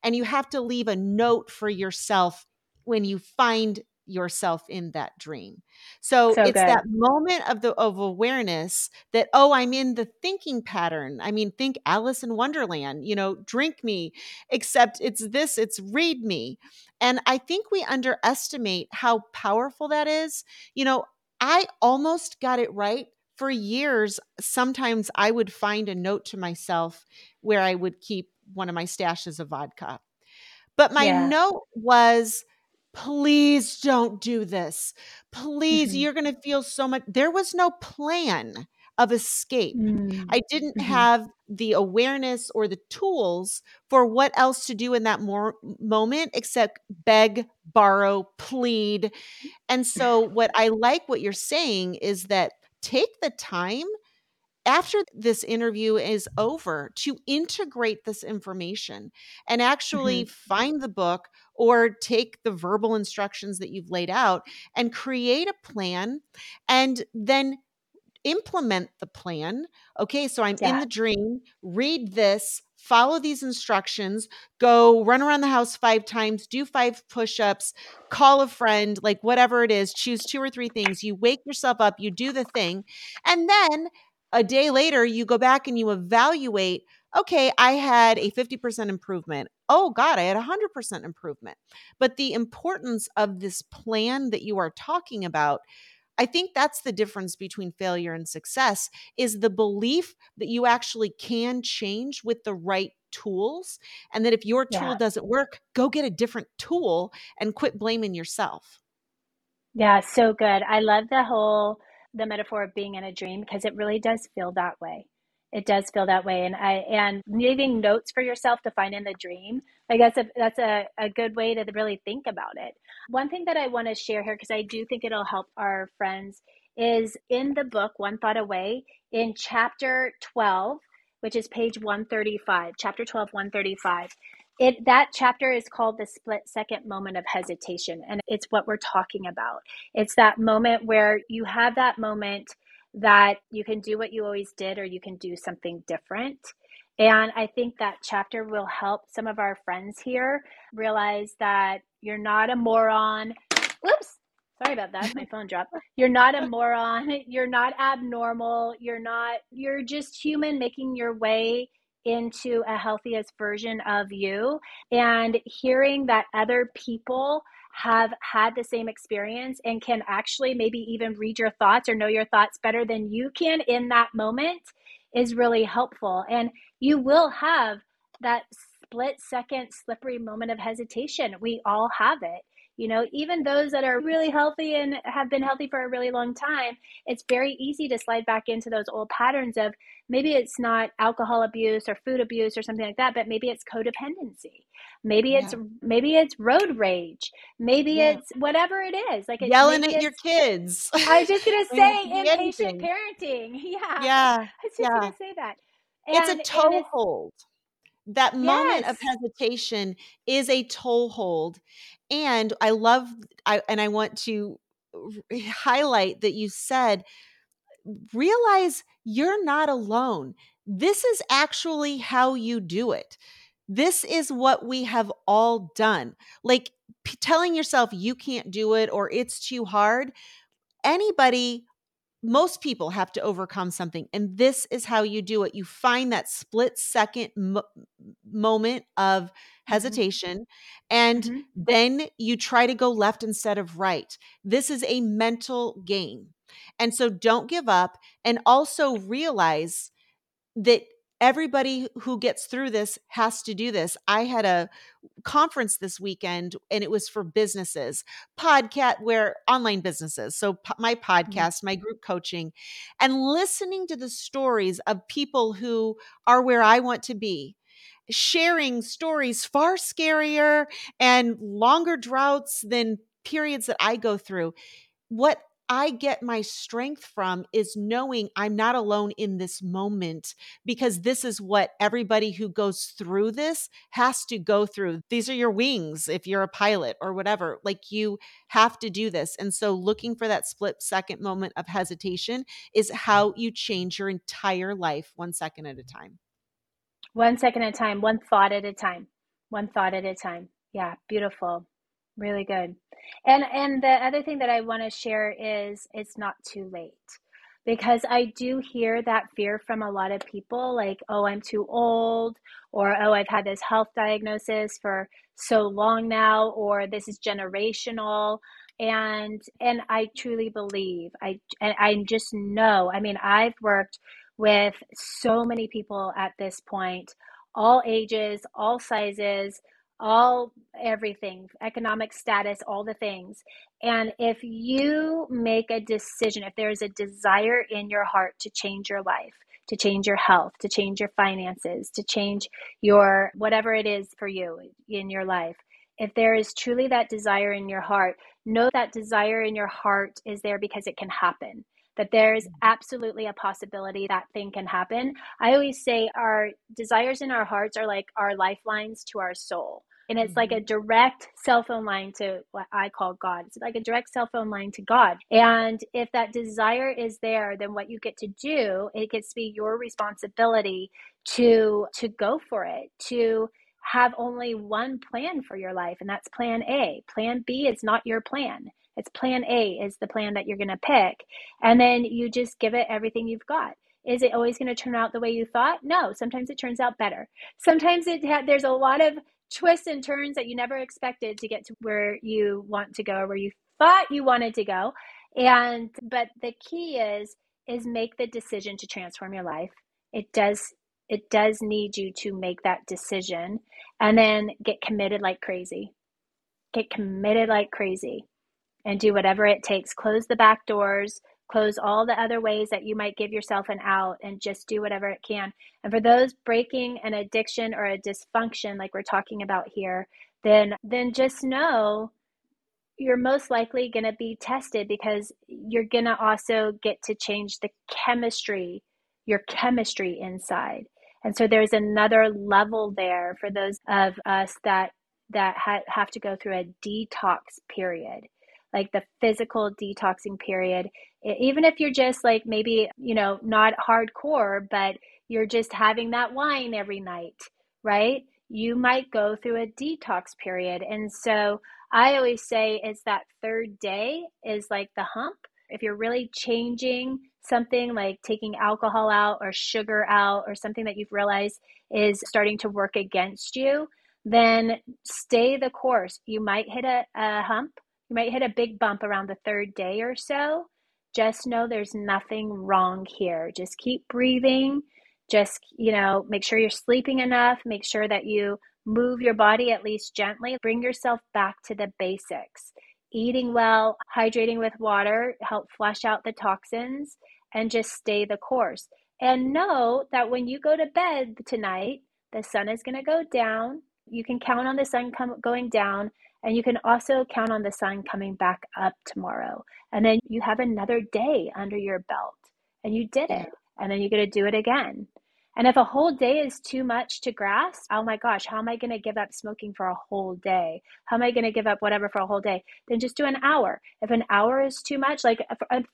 and you have to leave a note for yourself when you find yourself in that dream. So, so it's good. That moment of the of awareness that, oh, I'm in the thinking pattern. I mean, think Alice in Wonderland, you know, drink me, except it's this, it's read me. And I think we underestimate how powerful that is. You know, I almost got it right. For years, sometimes I would find a note to myself where I would keep one of my stashes of vodka. But my yeah. note was, please don't do this. Please, mm-hmm. you're going to feel so much. There was no plan of escape. Mm-hmm. I didn't mm-hmm. have the awareness or the tools for what else to do in that more moment except beg, borrow, plead. And so what I like what you're saying is that take the time after this interview is over to integrate this information and actually mm-hmm. find the book or take the verbal instructions that you've laid out and create a plan and then implement the plan. Okay, so I'm yeah. in the dream, read this, follow these instructions, go run around the house five times, do five push-ups, call a friend, like whatever it is, choose two or three things. You wake yourself up, you do the thing. And then a day later, you go back and you evaluate, okay, I had a fifty percent improvement. Oh God, I had a hundred percent improvement. But the importance of this plan that you are talking about, I think that's the difference between failure and success, is the belief that you actually can change with the right tools, and that if your tool yeah. doesn't work, go get a different tool and quit blaming yourself. Yeah, so good. I love the whole, the metaphor of being in a dream, because it really does feel that way. It does feel that way. And I, and leaving notes for yourself to find in the dream, I guess that's, a, that's a, a good way to really think about it. One thing that I want to share here, because I do think it'll help our friends, is in the book, One Thought Away, in chapter twelve, which is page one thirty-five, chapter twelve, one thirty-five. It, that chapter is called the split second moment of hesitation. And it's what we're talking about. It's that moment where you have that moment that you can do what you always did, or you can do something different. And I think that chapter will help some of our friends here realize that you're not a moron. Oops, sorry about that. My phone dropped. You're not a moron. You're not abnormal. You're not, you're just human making your way into a healthiest version of you. And hearing that other people have had the same experience and can actually maybe even read your thoughts or know your thoughts better than you can in that moment is really helpful. And you will have that split second slippery moment of hesitation. We all have it. You know, even those that are really healthy and have been healthy for a really long time, it's very easy to slide back into those old patterns of maybe it's not alcohol abuse or food abuse or something like that, but maybe it's codependency. Maybe yeah. it's maybe it's road rage. Maybe yeah. it's whatever it is. Like it's, yelling at your kids. I was just going to say impatient parenting. Yeah. Yeah. I was just yeah. going to say that. And, it's a toehold. That moment yes. of hesitation is a toehold. And I love, I, and I want to highlight that you said, realize you're not alone. This is actually how you do it. This is what we have all done. Like p- telling yourself you can't do it or it's too hard. Anybody, most people have to overcome something. And this is how you do it. You find that split second mo- moment of hesitation. And mm-hmm. then you try to go left instead of right. This is a mental game. And so don't give up. And also realize that everybody who gets through this has to do this. I had a conference this weekend and it was for businesses, podcast, where online businesses. So po- my podcast, mm-hmm. my group coaching, and listening to the stories of people who are where I want to be, sharing stories far scarier and longer droughts than periods that I go through. What I get my strength from is knowing I'm not alone in this moment, because this is what everybody who goes through this has to go through. These are your wings if you're a pilot or whatever, like you have to do this. And so looking for that split second moment of hesitation is how you change your entire life one second at a time. One second at a time, one thought at a time, one thought at a time. Yeah, beautiful. Really good. And and the other thing that I want to share is it's not too late, because I do hear that fear from a lot of people, like, oh, I'm too old, or, oh, I've had this health diagnosis for so long now, or this is generational. And and I truly believe, I and I just know, I mean, I've worked with so many people at this point, all ages, all sizes, all everything, economic status, all the things. And if you make a decision, if there is a desire in your heart to change your life, to change your health, to change your finances, to change your whatever it is for you in your life, if there is truly that desire in your heart, know that desire in your heart is there because it can happen. That there's absolutely a possibility that thing can happen. I always say our desires in our hearts are like our lifelines to our soul. And it's mm-hmm. like a direct cell phone line to what I call God. It's like a direct cell phone line to God. And if that desire is there, then what you get to do, it gets to be your responsibility to, to go for it, to have only one plan for your life. And that's plan A. Plan B is not your plan. It's plan A is the plan that you're going to pick. And then you just give it everything you've got. Is it always going to turn out the way you thought? No, sometimes it turns out better. Sometimes it ha- there's a lot of twists and turns that you never expected to get to where you want to go or where you thought you wanted to go. And but the key is, is make the decision to transform your life. It does It does need you to make that decision, and then get committed like crazy. Get committed like crazy and do whatever it takes. Close the back doors, close all the other ways that you might give yourself an out, and just do whatever it can. And for those breaking an addiction or a dysfunction like we're talking about here, then then just know you're most likely going to be tested, because you're going to also get to change the chemistry, your chemistry inside. And so there's another level there for those of us that that ha- have to go through a detox period, like the physical detoxing period. It, even if you're just like maybe, you know, not hardcore, but you're just having that wine every night, right? You might go through a detox period. And so I always say it's that third day is like the hump. if you're really changing something like taking alcohol out or sugar out or something that you've realized is starting to work against you, then stay the course. You might hit a, a hump. You might hit a big bump around the third day or so. Just know there's nothing wrong here. Just keep breathing. Just, you know, make sure you're sleeping enough. Make sure that you move your body at least gently. Bring yourself back to the basics. Eating well, hydrating with water, help flush out the toxins, and just stay the course. And know that when you go to bed tonight, the sun is going to go down. You can count on the sun come, going down, and you can also count on the sun coming back up tomorrow. And then you have another day under your belt, and you did it, and then you're going to do it again. And if a whole day is too much to grasp, oh my gosh, how am I going to give up smoking for a whole day? How am I going to give up whatever for a whole day? Then just do an hour. If an hour is too much, like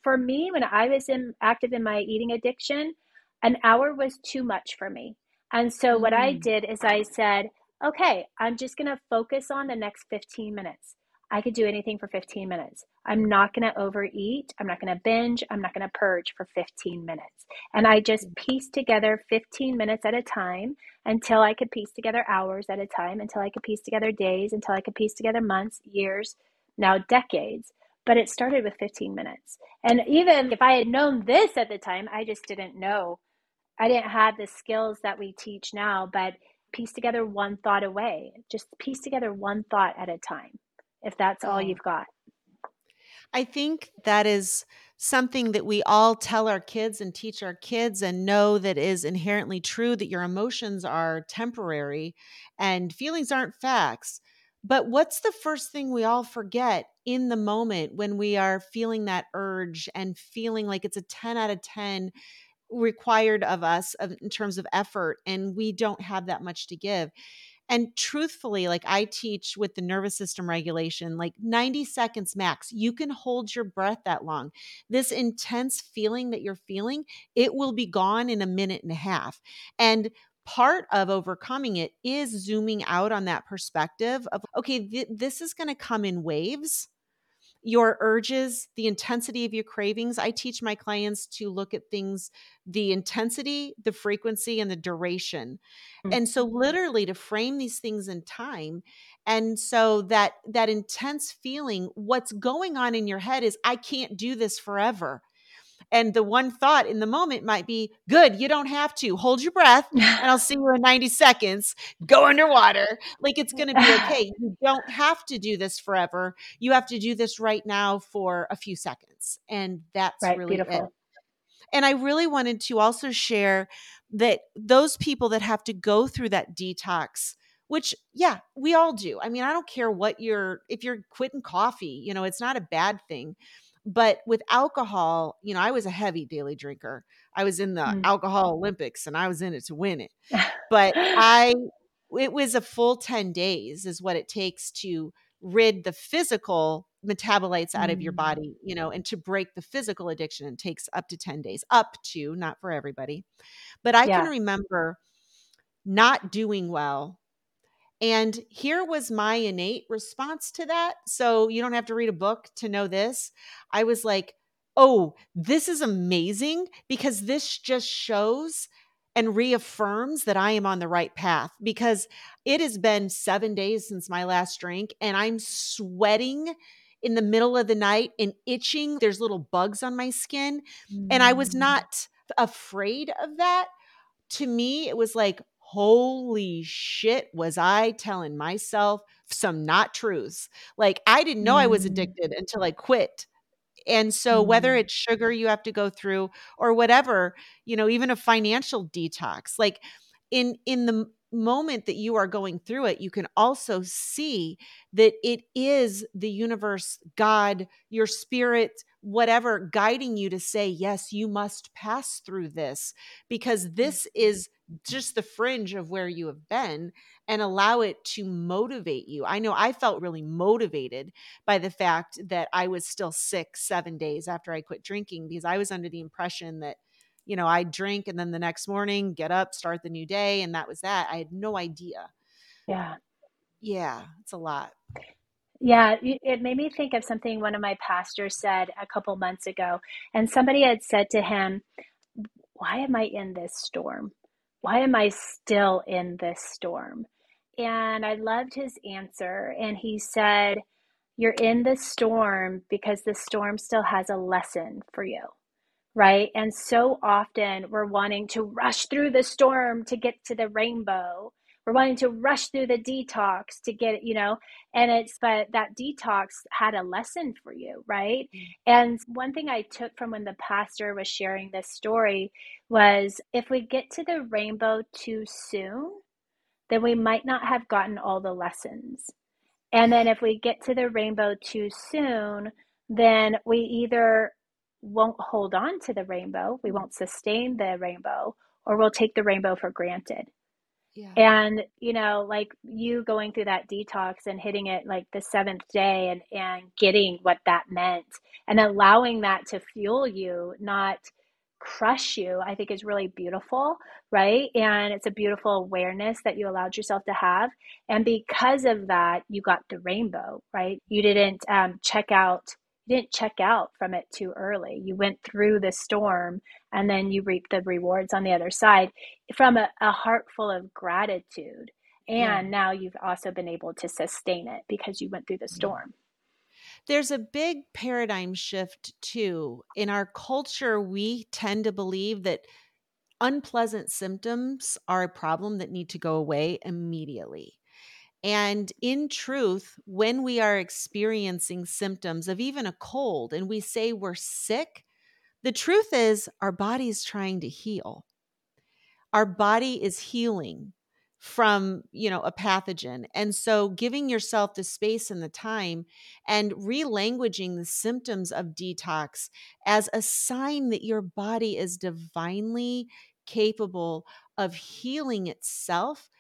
for me, when I was in, active in my eating addiction, an hour was too much for me. And so what mm. I did is I said, okay, I'm just going to focus on the next fifteen minutes. I could do anything for fifteen minutes. I'm not going to overeat. I'm not going to binge. I'm not going to purge for fifteen minutes. And I just pieced together fifteen minutes at a time until I could piece together hours at a time, until I could piece together days, until I could piece together months, years, now decades. But it started with fifteen minutes. And even if I had known this at the time, I just didn't know. I didn't have the skills that we teach now, but piece together one thought away. Just piece together one thought at a time, if that's all you've got. I think that is something that we all tell our kids and teach our kids and know that is inherently true, that your emotions are temporary and feelings aren't facts. But what's the first thing we all forget in the moment when we are feeling that urge and feeling like it's a ten out of ten required of us in terms of effort and we don't have that much to give? And truthfully, like I teach with the nervous system regulation, like ninety seconds max, you can hold your breath that long. This intense feeling that you're feeling, it will be gone in a minute and a half. And part of overcoming it is zooming out on that perspective of, okay, th- this is going to come in waves. Your urges, the intensity of your cravings. I teach my clients to look at things, the intensity, the frequency, and the duration. Mm-hmm. And so literally to frame these things in time. And so that, that intense feeling, what's going on in your head is, I can't do this forever. And the one thought in the moment might be, good, you don't have to. Hold your breath and I'll see you in ninety seconds. Go underwater. Like it's going to be okay. You don't have to do this forever. You have to do this right now for a few seconds. And that's right, really beautiful. It. And I really wanted to also share that those people that have to go through that detox, which, yeah, we all do. I mean, I don't care what you're, if you're quitting coffee, you know, it's not a bad thing. But with alcohol, you know, I was a heavy daily drinker. I was in the mm. alcohol Olympics and I was in it to win it. But I, it was a full ten days is what it takes to rid the physical metabolites out mm. of your body, you know, and to break the physical addiction. It takes up to ten days, up to, not for everybody. But I yeah. can remember not doing well. And here was my innate response to that. So you don't have to read a book to know this. I was like, oh, this is amazing because this just shows and reaffirms that I am on the right path, because it has been seven days since my last drink and I'm sweating in the middle of the night and itching. There's little bugs on my skin. Mm. And I was not afraid of that. To me, it was like, holy shit, was I telling myself some not truths? Like I didn't know mm. I was addicted until I quit. And so mm. whether it's sugar you have to go through or whatever, you know, even a financial detox, like in, in the moment that you are going through it, you can also see that it is the universe, God, your spirit, whatever, guiding you to say, yes, you must pass through this because this is just the fringe of where you have been, and allow it to motivate you. I know I felt really motivated by the fact that I was still sick seven days after I quit drinking, because I was under the impression that, you know, I drink and then the next morning get up, start the new day. And that was that. I had no idea. Yeah. Yeah. It's a lot. Yeah, it made me think of something one of my pastors said a couple months ago. And somebody had said to him, why am I in this storm? Why am I still in this storm? And I loved his answer. And he said, you're in the storm because the storm still has a lesson for you, right? And so often we're wanting to rush through the storm to get to the rainbow. We're wanting to rush through the detox to get, you know, and it's, but that detox had a lesson for you, right? And one thing I took from when the pastor was sharing this story was if we get to the rainbow too soon, then we might not have gotten all the lessons. And then if we get to the rainbow too soon, then we either won't hold on to the rainbow, we won't sustain the rainbow, or we'll take the rainbow for granted. Yeah. And, you know, like you going through that detox and hitting it like the seventh day and, and getting what that meant and allowing that to fuel you, not crush you, I think is really beautiful, right? And it's a beautiful awareness that you allowed yourself to have. And because of that, you got the rainbow, right? You didn't um, check out, you didn't check out from it too early. You went through the storm and then you reap the rewards on the other side from a, a heart full of gratitude. And yeah. Now you've also been able to sustain it because you went through the storm. Yeah. There's a big paradigm shift too. In our culture, we tend to believe that unpleasant symptoms are a problem that need to go away immediately. And in truth, when we are experiencing symptoms of even a cold and we say we're sick, the truth is our body's trying to heal. Our body is healing from, you know, a pathogen. And so giving yourself the space and the time and relanguaging the symptoms of detox as a sign that your body is divinely capable of healing itself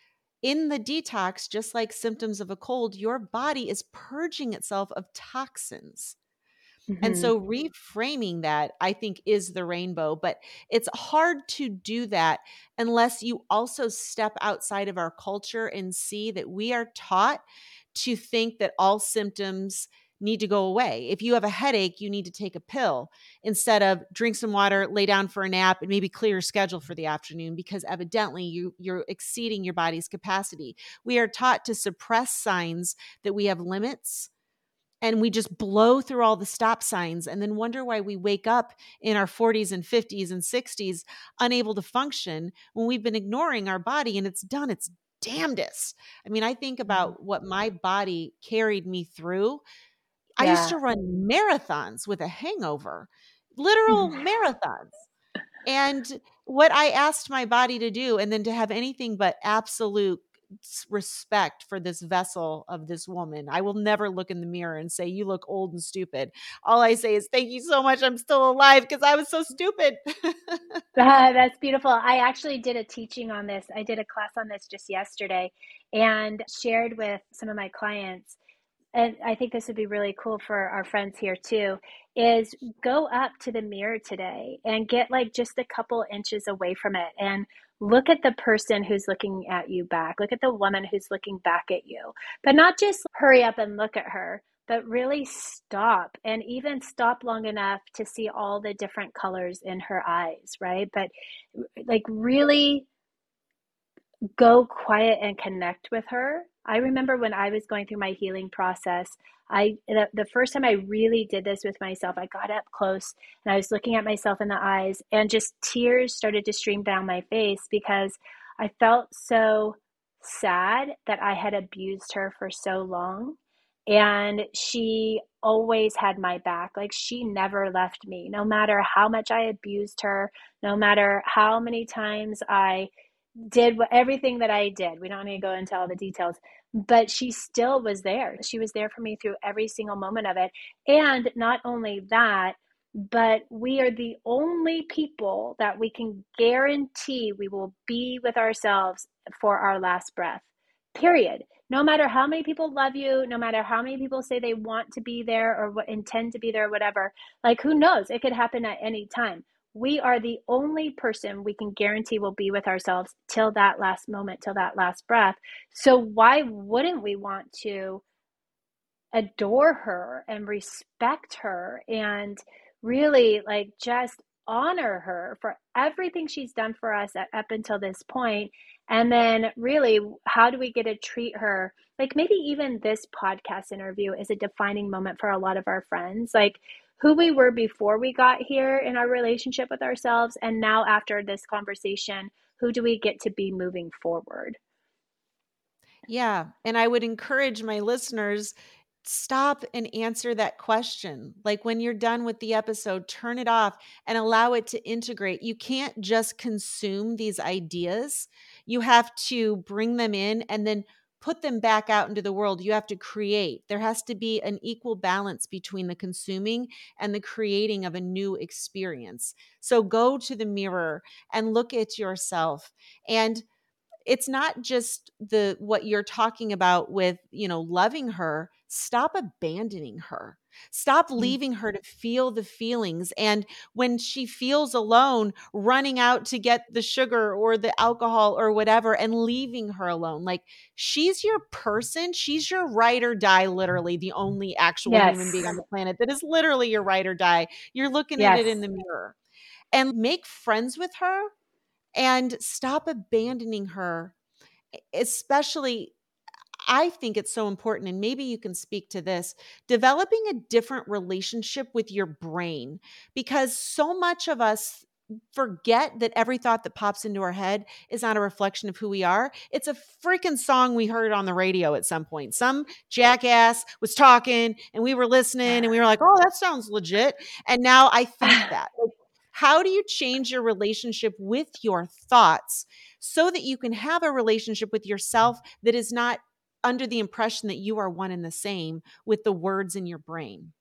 in the detox, just like symptoms of a cold, your body is purging itself of toxins. Mm-hmm. And so reframing that, I think, is the rainbow, but it's hard to do that unless you also step outside of our culture and see that we are taught to think that all symptoms need to go away. If you have a headache, you need to take a pill instead of drink some water, lay down for a nap, and maybe clear your schedule for the afternoon because evidently you, you're exceeding your body's capacity. We are taught to suppress signs that we have limits, and we just blow through all the stop signs and then wonder why we wake up in our forties and fifties and sixties unable to function when we've been ignoring our body and it's done its damnedest. I mean, I think about what my body carried me through. Yeah. I used to run marathons with a hangover, literal marathons. And what I asked my body to do, and then to have anything but absolute respect for this vessel of this woman. I will never look in the mirror and say, you look old and stupid. All I say is, thank you so much. I'm still alive because I was so stupid. uh, that's beautiful. I actually did a teaching on this. I did a class on this just yesterday and shared with some of my clients. And I think this would be really cool for our friends here too, is go up to the mirror today and get like just a couple inches away from it and look at the person who's looking at you back. Look at the woman who's looking back at you, but not just hurry up and look at her, but really stop and even stop long enough to see all the different colors in her eyes, right? But like really go quiet and connect with her. I remember when I was going through my healing process, I the, the first time I really did this with myself, I got up close and I was looking at myself in the eyes and just tears started to stream down my face because I felt so sad that I had abused her for so long. And she always had my back. Like she never left me, no matter how much I abused her, no matter how many times I did everything that I did. We don't need to go into all the details, but she still was there. She was there for me through every single moment of it. And not only that, but we are the only people that we can guarantee we will be with ourselves for our last breath, period. No matter how many people love you, no matter how many people say they want to be there or what intend to be there or whatever, like who knows? It could happen at any time. We are the only person we can guarantee will be with ourselves till that last moment, till that last breath. So why wouldn't we want to adore her and respect her and really like just honor her for everything she's done for us at, up until this point. And then really, how do we get to treat her? Like maybe even this podcast interview is a defining moment for a lot of our friends, like who we were before we got here in our relationship with ourselves. And now after this conversation, who do we get to be moving forward? Yeah. And I would encourage my listeners, stop and answer that question. Like when you're done with the episode, turn it off and allow it to integrate. You can't just consume these ideas. You have to bring them in and then put them back out into the world. You have to create. There has to be an equal balance between the consuming and the creating of a new experience. So go to the mirror and look at yourself. And it's not just the what you're talking about with, you know, loving her. Stop abandoning her. Stop leaving her to feel the feelings. And when she feels alone, running out to get the sugar or the alcohol or whatever and leaving her alone. Like she's your person. She's your ride or die, literally the only actual yes. human being on the planet that is literally your ride or die. You're looking yes. at it in the mirror. And make friends with her. And stop abandoning her, especially, I think it's so important, and maybe you can speak to this, developing a different relationship with your brain, because so much of us forget that every thought that pops into our head is not a reflection of who we are. It's a freaking song we heard on the radio at some point. Some jackass was talking, and we were listening, and we were like, oh, that sounds legit, and now I think that. How do you change your relationship with your thoughts so that you can have a relationship with yourself that is not under the impression that you are one and the same with the words in your brain?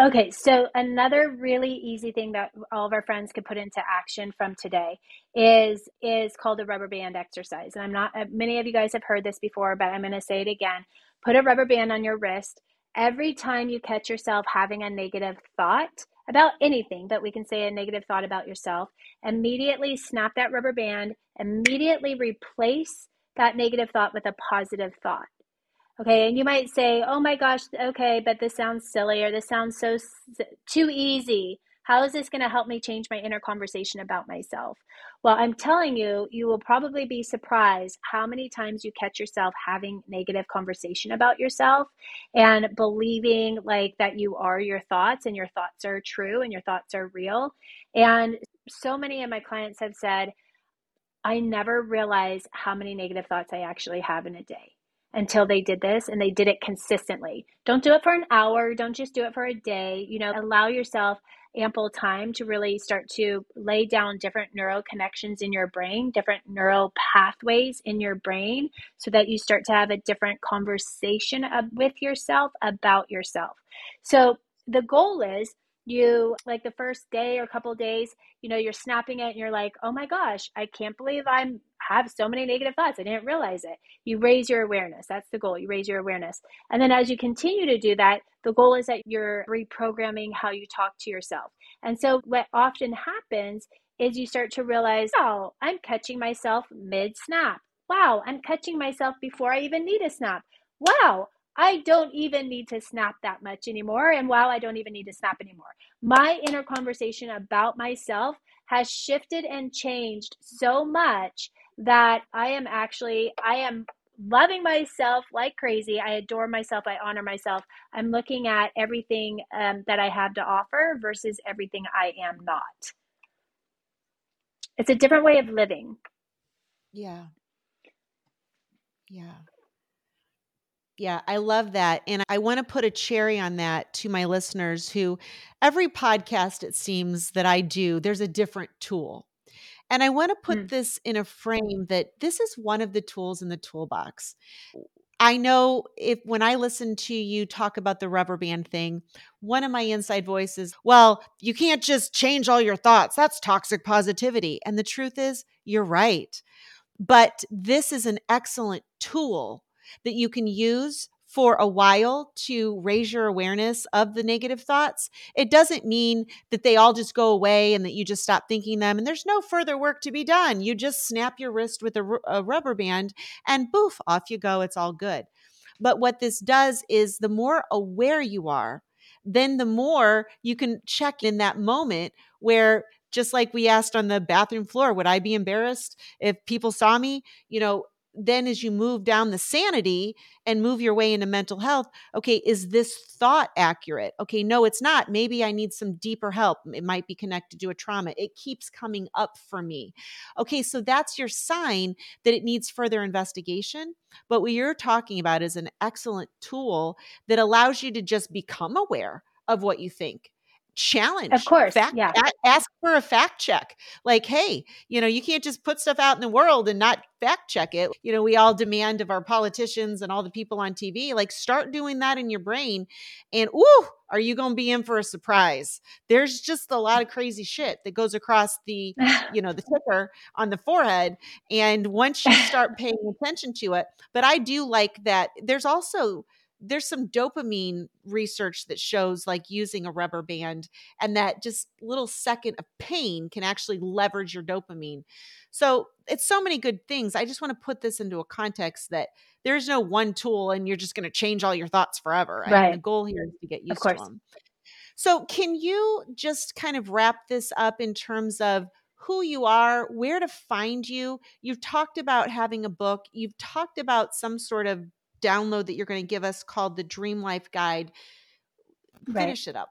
Okay, so another really easy thing that all of our friends could put into action from today is is called the rubber band exercise. And I'm not, many of you guys have heard this before, but I'm going to say it again. Put a rubber band on your wrist every time you catch yourself having a negative thought about anything, but we can say a negative thought about yourself. Immediately snap that rubber band, immediately replace that negative thought with a positive thought. Okay, and you might say, oh my gosh, okay, but this sounds silly, or this sounds so too easy. How is this gonna help me change my inner conversation about myself? Well, I'm telling you, you will probably be surprised how many times you catch yourself having negative conversation about yourself and believing like that you are your thoughts and your thoughts are true and your thoughts are real. And so many of my clients have said, I never realized how many negative thoughts I actually have in a day until they did this, and they did it consistently. Don't do it for an hour. Don't just do it for a day. You know, allow yourself ample time to really start to lay down different neural connections in your brain, different neural pathways in your brain, so that you start to have a different conversation of, with yourself about yourself. So the goal is you, like the first day or couple of days, you know, you're snapping it and you're like, oh my gosh, I can't believe I'm have so many negative thoughts. I didn't realize it. You raise your awareness. That's the goal. You raise your awareness. And then as you continue to do that, the goal is that you're reprogramming how you talk to yourself. And so what often happens is you start to realize, oh, I'm catching myself mid-snap. Wow, I'm catching myself before I even need a snap. Wow, I don't even need to snap that much anymore. And wow, I don't even need to snap anymore. My inner conversation about myself has shifted and changed so much that I am actually, I am loving myself like crazy. I adore myself. I honor myself. I'm looking at everything um, that I have to offer versus everything I am not. It's a different way of living. Yeah. Yeah. Yeah, I love that. And I want to put a cherry on that to my listeners who, every podcast it seems that I do, there's a different tool. And I want to put mm. this in a frame that this is one of the tools in the toolbox. I know if when I listen to you talk about the rubber band thing, one of my inside voices, well, you can't just change all your thoughts. That's toxic positivity. And the truth is, you're right. But this is an excellent tool that you can use for a while to raise your awareness of the negative thoughts. It doesn't mean that they all just go away and that you just stop thinking them and there's no further work to be done. You just snap your wrist with a, r- a rubber band and boof, off you go. It's all good. But what this does is the more aware you are, then the more you can check in that moment where, just like we asked on the bathroom floor, would I be embarrassed if people saw me? You know, then as you move down the sanity and move your way into mental health, okay, is this thought accurate? Okay, no, it's not. Maybe I need some deeper help. It might be connected to a trauma. It keeps coming up for me. Okay, so that's your sign that it needs further investigation. But what you're talking about is an excellent tool that allows you to just become aware of what you think. Challenge. Of course. Fact, yeah. Ask for a fact check. Like, hey, you know, you can't just put stuff out in the world and not fact check it. You know, we all demand of our politicians and all the people on T V, like start doing that in your brain and, ooh, are you going to be in for a surprise? There's just a lot of crazy shit that goes across the, you know, the ticker on the forehead. And once you start paying attention to it, but I do like that. There's also There's some dopamine research that shows like using a rubber band and that just little second of pain can actually leverage your dopamine. So it's so many good things. I just want to put this into a context that there's no one tool and you're just going to change all your thoughts forever. Right. I mean, the goal here is to get used to them. So can you just kind of wrap this up in terms of who you are, where to find you? You've talked about having a book. You've talked about some sort of download that you're going to give us called the Dream Life Guide. Finish right. it up.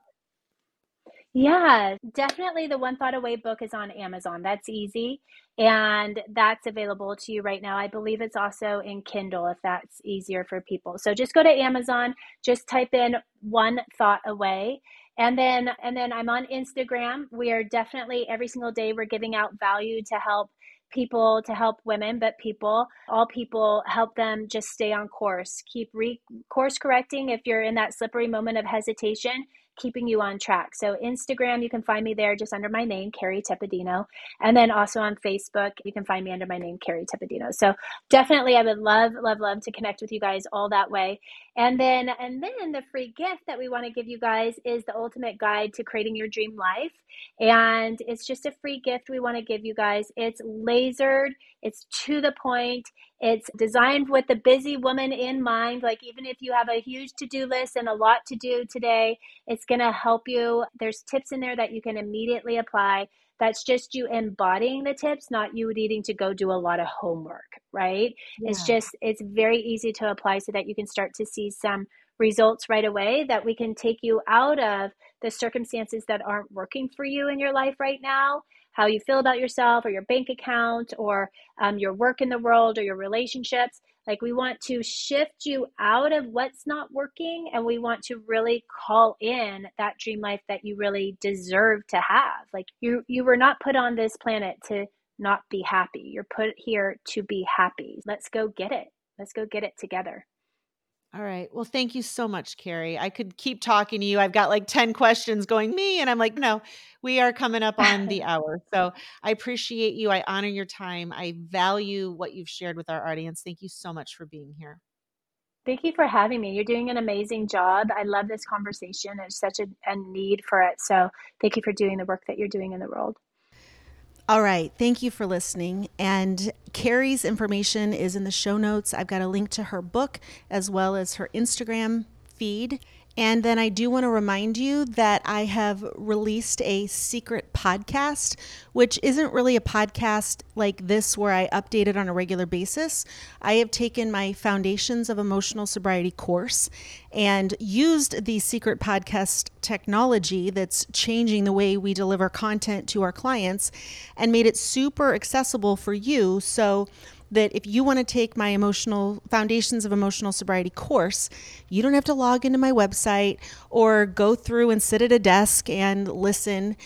Yeah, definitely. The One Thought Away book is on Amazon. That's easy. And that's available to you right now. I believe it's also in Kindle if that's easier for people. So just go to Amazon, just type in One Thought Away. And then, and then I'm on Instagram. We are definitely every single day we're giving out value to help people, to help women, but people, all people, help them just stay on course, keep re- course correcting. If you're in that slippery moment of hesitation, keeping you on track. So Instagram, you can find me there just under my name, Kerry Tepedino. And then also on Facebook, you can find me under my name, Kerry Tepedino. So definitely I would love, love, love to connect with you guys all that way. And then, and then the free gift that we want to give you guys is the ultimate guide to creating your dream life. And it's just a free gift we want to give you guys. It's lasered. It's to the point. It's designed with the busy woman in mind. Like even if you have a huge to-do list and a lot to do today, it's going to help you. There's tips in there that you can immediately apply. That's just you embodying the tips, not you needing to go do a lot of homework, right? Yeah. It's just, it's very easy to apply so that you can start to see some results right away that we can take you out of the circumstances that aren't working for you in your life right now, how you feel about yourself or your bank account or um, your work in the world or your relationships. Like we want to shift you out of what's not working and we want to really call in that dream life that you really deserve to have. Like you you were not put on this planet to not be happy. You're put here to be happy. Let's go get it. Let's go get it together. All right. Well, thank you so much, Kerry. I could keep talking to you. I've got like ten questions going me, and I'm like, no, we are coming up on the hour. So I appreciate you. I honor your time. I value what you've shared with our audience. Thank you so much for being here. Thank you for having me. You're doing an amazing job. I love this conversation. There's such a, a need for it. So thank you for doing the work that you're doing in the world. All right. Thank you for listening. And Kerry's information is in the show notes. I've got a link to her book as well as her Instagram feed. And then I do want to remind you that I have released a secret podcast, which isn't really a podcast like this where I update it on a regular basis. I have taken my Foundations of Emotional Sobriety course and used the secret podcast technology that's changing the way we deliver content to our clients and made it super accessible for you. So that if you want to take my emotional Foundations of Emotional Sobriety course, you don't have to log into my website or go through and sit at a desk and listen.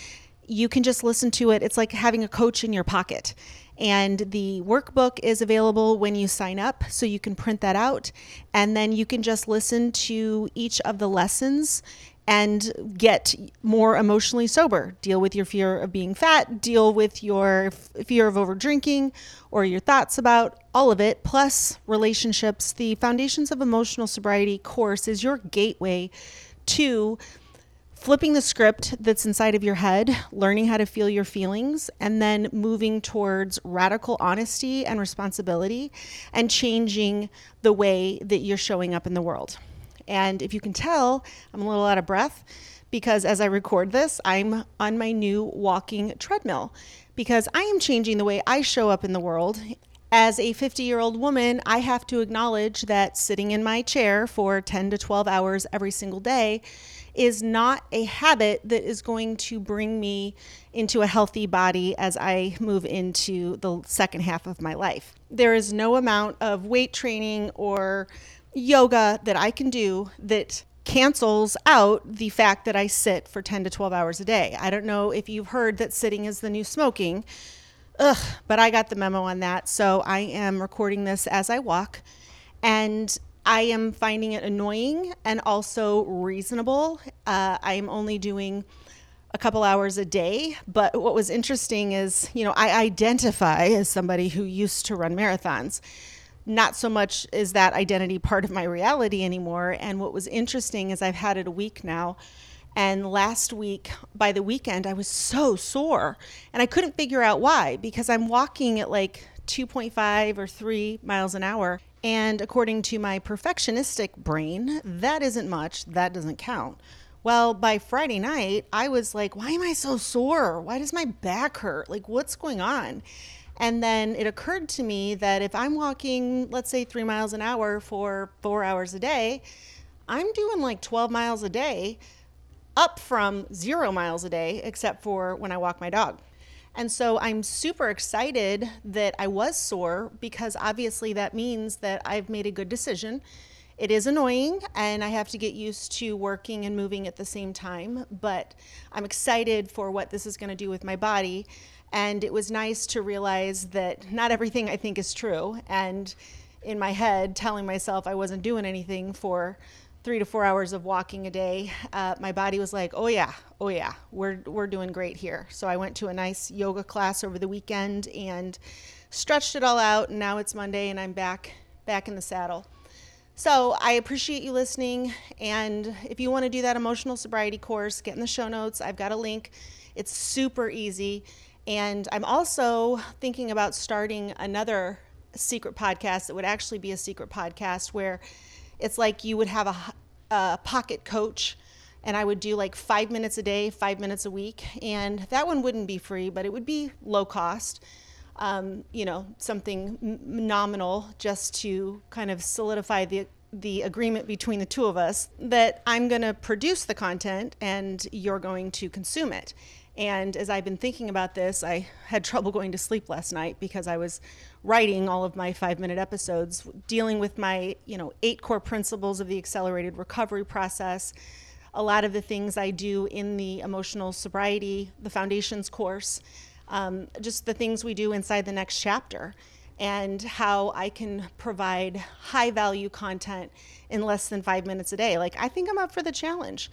You can just listen to it. It's like having a coach in your pocket. And the workbook is available when you sign up, so you can print that out. And then you can just listen to each of the lessons and get more emotionally sober. Deal with your fear of being fat, deal with your f- fear of overdrinking, or your thoughts about all of it, plus relationships. The Foundations of Emotional Sobriety course is your gateway to flipping the script that's inside of your head, learning how to feel your feelings, and then moving towards radical honesty and responsibility and changing the way that you're showing up in the world. And if you can tell, I'm a little out of breath because as I record this, I'm on my new walking treadmill because I am changing the way I show up in the world. As a fifty-year-old woman, I have to acknowledge that sitting in my chair for ten to twelve hours every single day is not a habit that is going to bring me into a healthy body as I move into the second half of my life. There is no amount of weight training or yoga that I can do that cancels out the fact that I sit for ten to twelve hours a day. I don't know if you've heard that sitting is the new smoking. Ugh, but I got the memo on that. So I am recording this as I walk, and I am finding it annoying and also reasonable. Uh, I am only doing a couple hours a day. But what was interesting is, you know, I identify as somebody who used to run marathons. Not so much is that identity part of my reality anymore. And what was interesting is I've had it a week now. And last week, by the weekend, I was so sore, and I couldn't figure out why, because I'm walking at like two point five or three miles an hour. And according to my perfectionistic brain, that isn't much, that doesn't count. Well, by Friday night, I was like, why am I so sore? Why does my back hurt? Like, what's going on? And then it occurred to me that if I'm walking, let's say three miles an hour for four hours a day, I'm doing like twelve miles a day, up from zero miles a day, except for when I walk my dog. And so I'm super excited that I was sore because obviously that means that I've made a good decision. It is annoying and I have to get used to working and moving at the same time, but I'm excited for what this is going to do with my body. And it was nice to realize that not everything I think is true. And in my head, telling myself I wasn't doing anything for three to four hours of walking a day, uh, my body was like, oh yeah, oh yeah, we're we're doing great here. So I went to a nice yoga class over the weekend and stretched it all out. And now it's Monday and I'm back, back in the saddle. So I appreciate you listening. And if you want to do that emotional sobriety course, get in the show notes. I've got a link. It's super easy. And I'm also thinking about starting another secret podcast that would actually be a secret podcast where it's like you would have a, a pocket coach, and I would do like five minutes a day, five minutes a week. And that one wouldn't be free, but it would be low cost, um, you know, something m- nominal just to kind of solidify the the agreement between the two of us that I'm going to produce the content and you're going to consume it. And as I've been thinking about this, I had trouble going to sleep last night because I was writing all of my five-minute episodes, dealing with my, you know, eight core principles of the accelerated recovery process, a lot of the things I do in the emotional sobriety, the foundations course, um, just the things we do inside the next chapter, and how I can provide high-value content in less than five minutes a day. Like, I think I'm up for the challenge.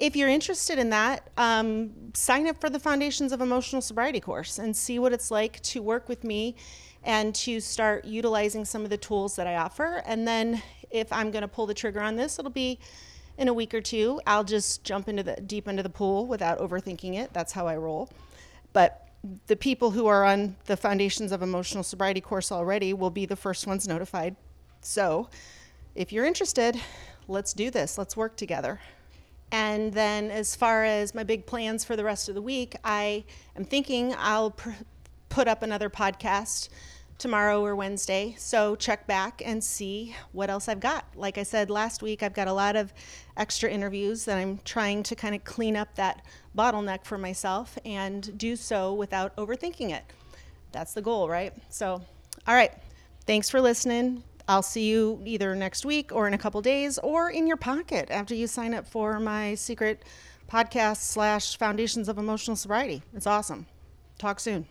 If you're interested in that, um, sign up for the Foundations of Emotional Sobriety course and see what it's like to work with me and to start utilizing some of the tools that I offer. And then if I'm going to pull the trigger on this, it'll be in a week or two. I'll just jump into the deep into the pool without overthinking it. That's how I roll. But the people who are on the Foundations of Emotional Sobriety course already will be the first ones notified. So if you're interested, let's do this. Let's work together. And then as far as my big plans for the rest of the week, I am thinking I'll pr- put up another podcast tomorrow or Wednesday. So check back and see what else I've got. Like I said last week, I've got a lot of extra interviews that I'm trying to kind of clean up that bottleneck for myself and do so without overthinking it. That's the goal, right? So, all right. Thanks for listening. I'll see you either next week or in a couple days or in your pocket after you sign up for my secret podcast slash Foundations of Emotional Sobriety. It's awesome. Talk soon.